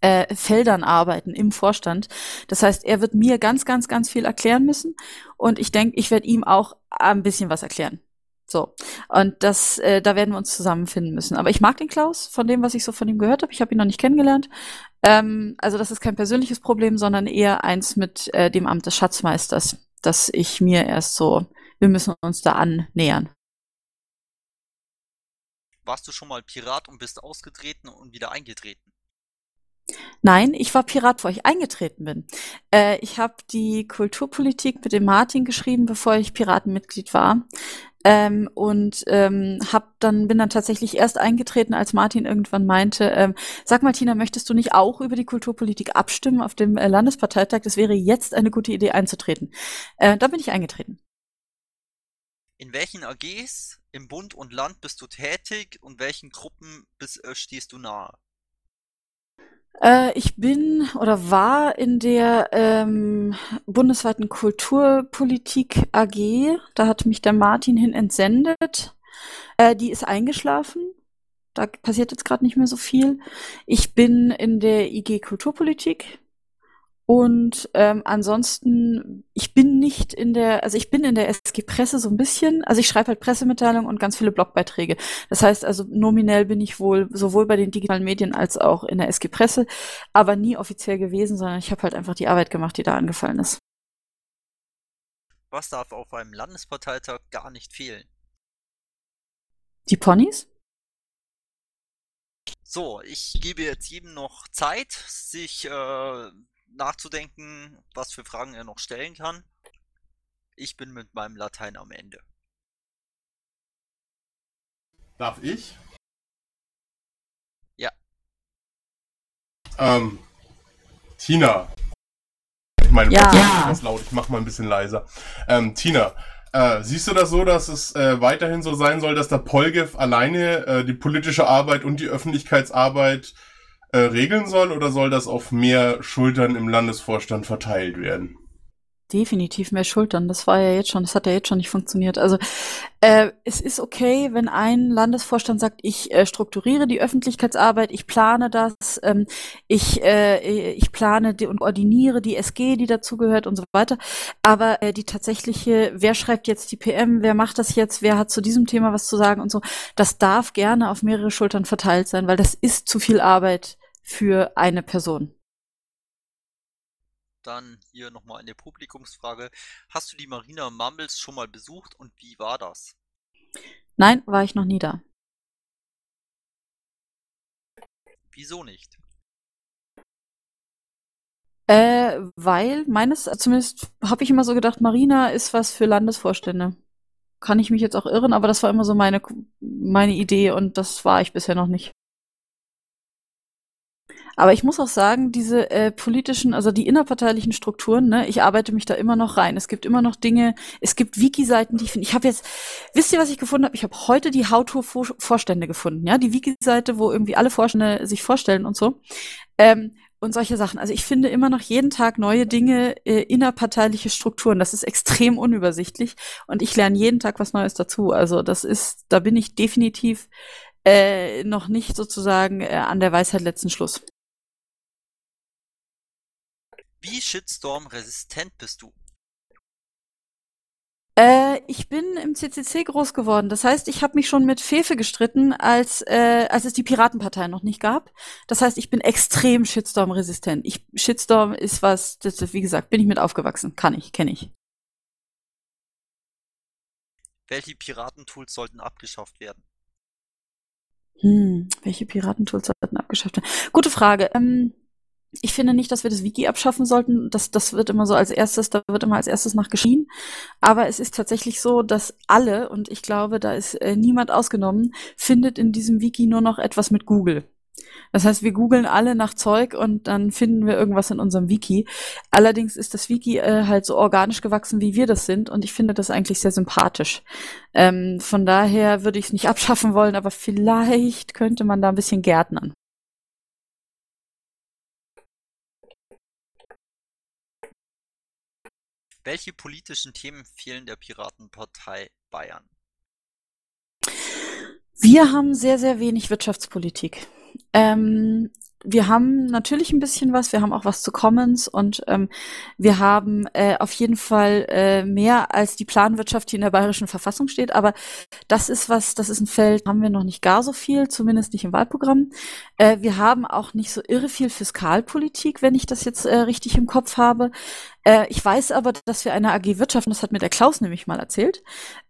äh, Feldern arbeiten im Vorstand. Das heißt, er wird mir ganz, ganz, ganz viel erklären müssen und ich denke, ich werde ihm auch ein bisschen was erklären. So, und das, äh, da werden wir uns zusammenfinden müssen. Aber ich mag den Klaus, von dem, was ich so von ihm gehört habe. Ich habe ihn noch nicht kennengelernt. Ähm, also das ist kein persönliches Problem, sondern eher eins mit äh, dem Amt des Schatzmeisters, dass ich mir erst so, wir müssen uns da annähern. Warst du schon mal Pirat und bist ausgetreten und wieder eingetreten? Nein, ich war Pirat, bevor ich eingetreten bin. Äh, ich habe die Kulturpolitik mit dem Martin geschrieben, bevor ich Piratenmitglied war. Ähm, und ähm, hab dann bin dann tatsächlich erst eingetreten, als Martin irgendwann meinte, ähm, sag mal Tina, möchtest du nicht auch über die Kulturpolitik abstimmen auf dem äh, Landesparteitag? Das wäre jetzt eine gute Idee einzutreten. Äh, da bin ich eingetreten. In welchen A Gs im Bund und Land bist du tätig und welchen Gruppen bist, äh, stehst du nahe? Ich bin oder war in der ähm, bundesweiten Kulturpolitik A G, da hat mich der Martin hin entsendet, äh, die ist eingeschlafen, da passiert jetzt gerade nicht mehr so viel. Ich bin in der I G Kulturpolitik und ähm, ansonsten, ich bin nicht in der, also ich bin in der S G-Presse so ein bisschen, also ich schreibe halt Pressemitteilungen und ganz viele Blogbeiträge. Das heißt also, nominell bin ich wohl sowohl bei den digitalen Medien als auch in der S G-Presse, aber nie offiziell gewesen, sondern ich habe halt einfach die Arbeit gemacht, die da angefallen ist. Was darf auf einem Landesparteitag gar nicht fehlen? Die Ponys? So, ich gebe jetzt jedem noch Zeit, sich äh nachzudenken, was für Fragen er noch stellen kann. Ich bin mit meinem Latein am Ende. Darf ich? Ja. Ähm, Tina. Ich meine, ja. Das ist laut, ich mach mal ein bisschen leiser. Ähm, Tina, Äh, siehst du das so, dass es äh, weiterhin so sein soll, dass der Paul Giff alleine äh, die politische Arbeit und die Öffentlichkeitsarbeit äh, regeln soll, oder soll das auf mehr Schultern im Landesvorstand verteilt werden? Definitiv mehr Schultern. Das war ja jetzt schon, das hat ja jetzt schon nicht funktioniert. Also äh, es ist okay, wenn ein Landesvorstand sagt, ich äh, strukturiere die Öffentlichkeitsarbeit, ich plane das, ähm, ich äh, ich plane die und ordiniere die S G, die dazugehört und so weiter. Aber äh, die tatsächliche, wer schreibt jetzt die P M, wer macht das jetzt, wer hat zu diesem Thema was zu sagen und so, das darf gerne auf mehrere Schultern verteilt sein, weil das ist zu viel Arbeit für eine Person. Dann hier nochmal eine Publikumsfrage. Hast du die Marina Mumbles schon mal besucht und wie war das? Nein, war ich noch nie da. Wieso nicht? Äh, weil meines, zumindest habe ich immer so gedacht, Marina ist was für Landesvorstände. Kann ich mich jetzt auch irren, aber das war immer so meine, meine Idee und das war ich bisher noch nicht. Aber ich muss auch sagen, diese äh, politischen, also die innerparteilichen Strukturen, ne, ich arbeite mich da immer noch rein. Es gibt immer noch Dinge, es gibt Wiki-Seiten, die ich finde. Ich habe jetzt, wisst ihr, was ich gefunden habe? Ich habe heute die How-To-Vorstände gefunden, ja, die Wiki-Seite, wo irgendwie alle Vorstände sich vorstellen und so. Ähm, und solche Sachen. Also ich finde immer noch jeden Tag neue Dinge, äh, innerparteiliche Strukturen. Das ist extrem unübersichtlich und ich lerne jeden Tag was Neues dazu. Also das ist, da bin ich definitiv äh, noch nicht sozusagen äh, an der Weisheit letzten Schluss. Wie Shitstorm-resistent bist du? Äh, ich bin im C C C groß geworden. Das heißt, ich habe mich schon mit Fefe gestritten, als, äh, als es die Piratenpartei noch nicht gab. Das heißt, ich bin extrem Shitstorm-resistent. Ich, Shitstorm ist was, das, wie gesagt, bin ich mit aufgewachsen. Kann ich, kenne ich. Welche Piratentools sollten abgeschafft werden? Hm, welche Piratentools sollten abgeschafft werden? Gute Frage. Ähm, Ich finde nicht, dass wir das Wiki abschaffen sollten. Das, das wird immer so als erstes, da wird immer als erstes nach geschrien. Aber es ist tatsächlich so, dass alle, und ich glaube, da ist äh, niemand ausgenommen, findet in diesem Wiki nur noch etwas mit Google. Das heißt, wir googeln alle nach Zeug und dann finden wir irgendwas in unserem Wiki. Allerdings ist das Wiki äh, halt so organisch gewachsen, wie wir das sind. Und ich finde das eigentlich sehr sympathisch. Ähm, von daher würde ich es nicht abschaffen wollen, aber vielleicht könnte man da ein bisschen gärtnern. Welche politischen Themen fehlen der Piratenpartei Bayern? Wir haben sehr, sehr wenig Wirtschaftspolitik. Ähm, wir haben natürlich ein bisschen was, wir haben auch was zu Commons und ähm, wir haben äh, auf jeden Fall äh, mehr als die Planwirtschaft, die in der bayerischen Verfassung steht, aber das ist was, das ist ein Feld, haben wir noch nicht gar so viel, zumindest nicht im Wahlprogramm. Äh, wir haben auch nicht so irre viel Fiskalpolitik, wenn ich das jetzt äh, richtig im Kopf habe. Ich weiß aber, dass wir eine A G Wirtschaft, und das hat mir der Klaus nämlich mal erzählt,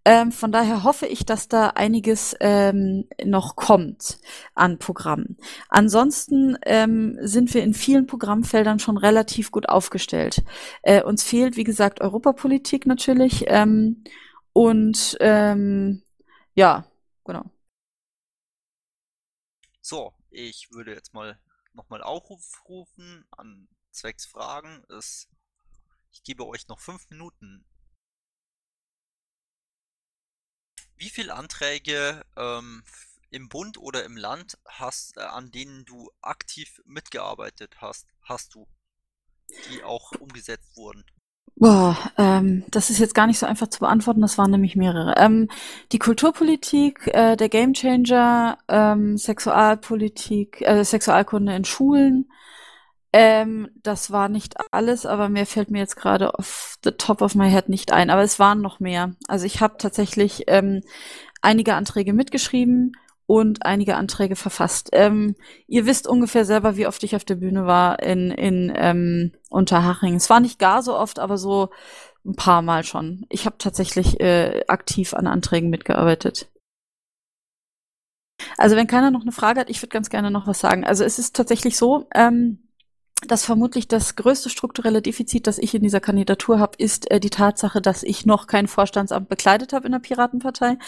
ähm, von daher hoffe ich, dass da einiges ähm, noch kommt an Programmen. Ansonsten ähm, sind wir in vielen Programmfeldern schon relativ gut aufgestellt. Äh, uns fehlt, wie gesagt, Europapolitik natürlich ähm, und ähm, ja, genau. So, ich würde jetzt mal nochmal aufrufen an zwecks Fragen. Ist Ich gebe euch noch fünf Minuten. Wie viele Anträge ähm, im Bund oder im Land hast, äh, an denen du aktiv mitgearbeitet hast, hast du, die auch umgesetzt wurden? Boah, ähm, das ist jetzt gar nicht so einfach zu beantworten, das waren nämlich mehrere. Ähm, die Kulturpolitik, äh, der Gamechanger, ähm, Sexualpolitik, äh, Sexualkunde in Schulen. Ähm, das war nicht alles, aber mehr fällt mir jetzt gerade off the top of my head nicht ein. Aber es waren noch mehr. Also ich habe tatsächlich ähm, einige Anträge mitgeschrieben und einige Anträge verfasst. Ähm, ihr wisst ungefähr selber, wie oft ich auf der Bühne war in, in ähm, Unterhaching. Es war nicht gar so oft, aber so ein paar Mal schon. Ich habe tatsächlich äh, aktiv an Anträgen mitgearbeitet. Also wenn keiner noch eine Frage hat, ich würde ganz gerne noch was sagen. Also es ist tatsächlich so, ähm, das vermutlich das größte strukturelle Defizit, das ich in dieser Kandidatur habe, ist äh, die Tatsache, dass ich noch kein Vorstandsamt bekleidet habe in der Piratenpartei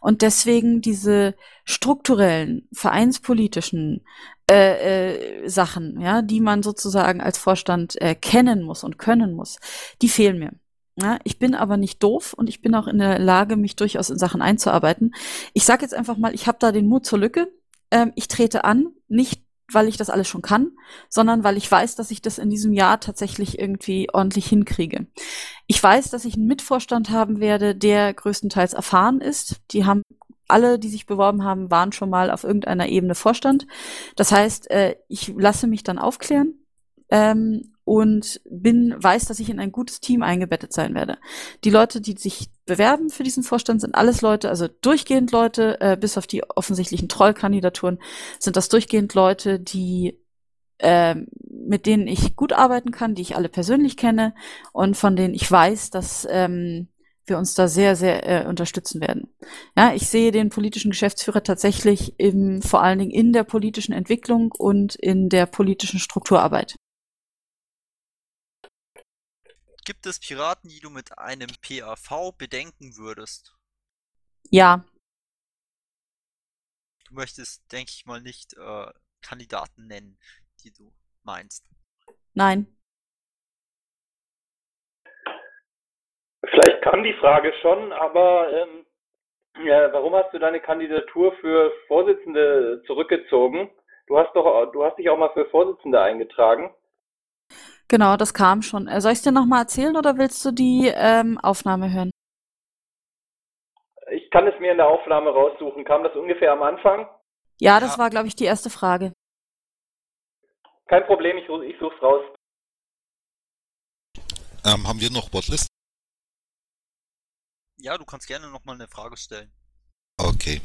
und deswegen diese strukturellen, vereinspolitischen äh, äh, Sachen, ja, die man sozusagen als Vorstand äh, kennen muss und können muss, die fehlen mir. Ja, ich bin aber nicht doof und ich bin auch in der Lage, mich durchaus in Sachen einzuarbeiten. Ich sage jetzt einfach mal, ich habe da den Mut zur Lücke. Ähm, ich trete an, nicht weil ich das alles schon kann, sondern weil ich weiß, dass ich das in diesem Jahr tatsächlich irgendwie ordentlich hinkriege. Ich weiß, dass ich einen Mitvorstand haben werde, der größtenteils erfahren ist. Die haben alle, die sich beworben haben, waren schon mal auf irgendeiner Ebene Vorstand. Das heißt, äh, ich lasse mich dann aufklären. Ähm, und bin, weiß, dass ich in ein gutes Team eingebettet sein werde. Die Leute, die sich bewerben für diesen Vorstand, sind alles Leute, also durchgehend Leute, äh, bis auf die offensichtlichen Trollkandidaturen, sind das durchgehend Leute, die äh, mit denen ich gut arbeiten kann, die ich alle persönlich kenne und von denen ich weiß, dass ähm, wir uns da sehr, sehr äh, unterstützen werden. Ja, ich sehe den politischen Geschäftsführer tatsächlich im, vor allen Dingen in der politischen Entwicklung und in der politischen Strukturarbeit. Gibt es Piraten, die du mit einem P A V bedenken würdest? Ja. Du möchtest, denke ich mal, nicht äh, Kandidaten nennen, die du meinst. Nein. Vielleicht kam die Frage schon, aber ähm, ja, warum hast du deine Kandidatur für Vorsitzende zurückgezogen? Du hast doch, du hast dich auch mal für Vorsitzende eingetragen. Genau, das kam schon. Soll ich es dir nochmal erzählen oder willst du die ähm, Aufnahme hören? Ich kann es mir in der Aufnahme raussuchen. Kam das ungefähr am Anfang? Ja, das ja. war, glaube ich, die erste Frage. Kein Problem, ich, ich suche es raus. Ähm, haben wir noch Botlist? Ja, du kannst gerne nochmal eine Frage stellen. Okay.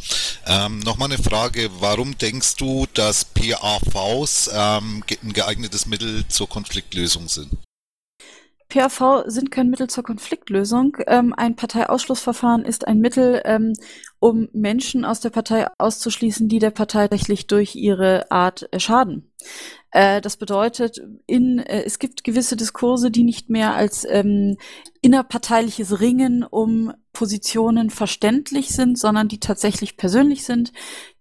Ähm, nochmal eine Frage. Warum denkst du, dass P A Vs ähm, ein geeignetes Mittel zur Konfliktlösung sind? P A V sind kein Mittel zur Konfliktlösung. Ähm, ein Parteiausschlussverfahren ist ein Mittel, ähm, um Menschen aus der Partei auszuschließen, die der Partei tatsächlich durch ihre Art äh, schaden. Äh, das bedeutet, in, äh, es gibt gewisse Diskurse, die nicht mehr als ähm, innerparteiliches Ringen um Positionen verständlich sind, sondern die tatsächlich persönlich sind,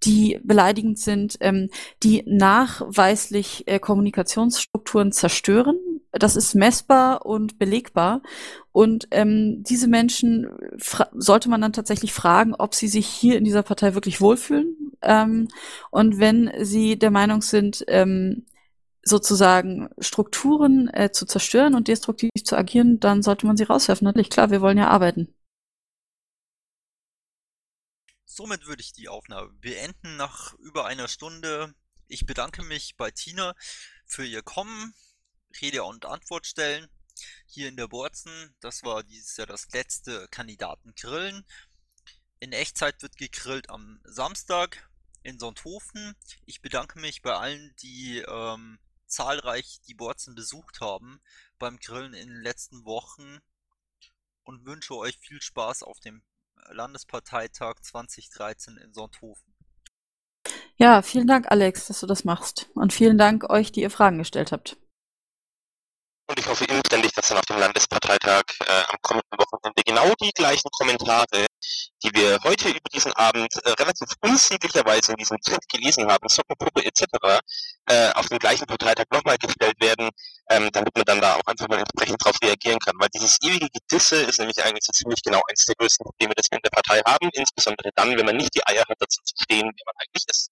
die beleidigend sind, ähm, die nachweislich äh, Kommunikationsstrukturen zerstören. Das ist messbar und belegbar. Und ähm, diese Menschen sollte man dann tatsächlich fragen, ob sie sich hier in dieser Partei wirklich wohlfühlen. Ähm, und wenn sie der Meinung sind, ähm, sozusagen Strukturen äh, zu zerstören und destruktiv zu agieren, dann sollte man sie rauswerfen. Natürlich, klar, wir wollen ja arbeiten. Somit würde ich die Aufnahme beenden nach über einer Stunde. Ich bedanke mich bei Tina für ihr Kommen, Rede und Antwort stellen hier in der Boazn. Das war dieses Jahr das letzte Kandidatengrillen. In Echtzeit wird gegrillt am Samstag in Sonthofen. Ich bedanke mich bei allen, die ähm, zahlreich die Boazn besucht haben beim Grillen in den letzten Wochen und wünsche euch viel Spaß auf dem Landesparteitag zwanzig dreizehn in Sonthofen. Ja, vielen Dank, Alex, dass du das machst. Und vielen Dank euch, die ihr Fragen gestellt habt. Und ich hoffe inständig, dass dann auf dem Landesparteitag äh, am kommenden Wochenende genau die gleichen Kommentare, die wir heute über diesen Abend äh, relativ unsäglicherweise in diesem Chat gelesen haben, Sockenpuppe et cetera, äh, auf dem gleichen Parteitag nochmal gestellt werden, ähm, damit man dann da auch einfach mal entsprechend darauf reagieren kann. Weil dieses ewige Gedisse ist nämlich eigentlich so ziemlich genau eines der größten Probleme, das wir in der Partei haben, insbesondere dann, wenn man nicht die Eier hat, dazu zu stehen, wer man eigentlich ist.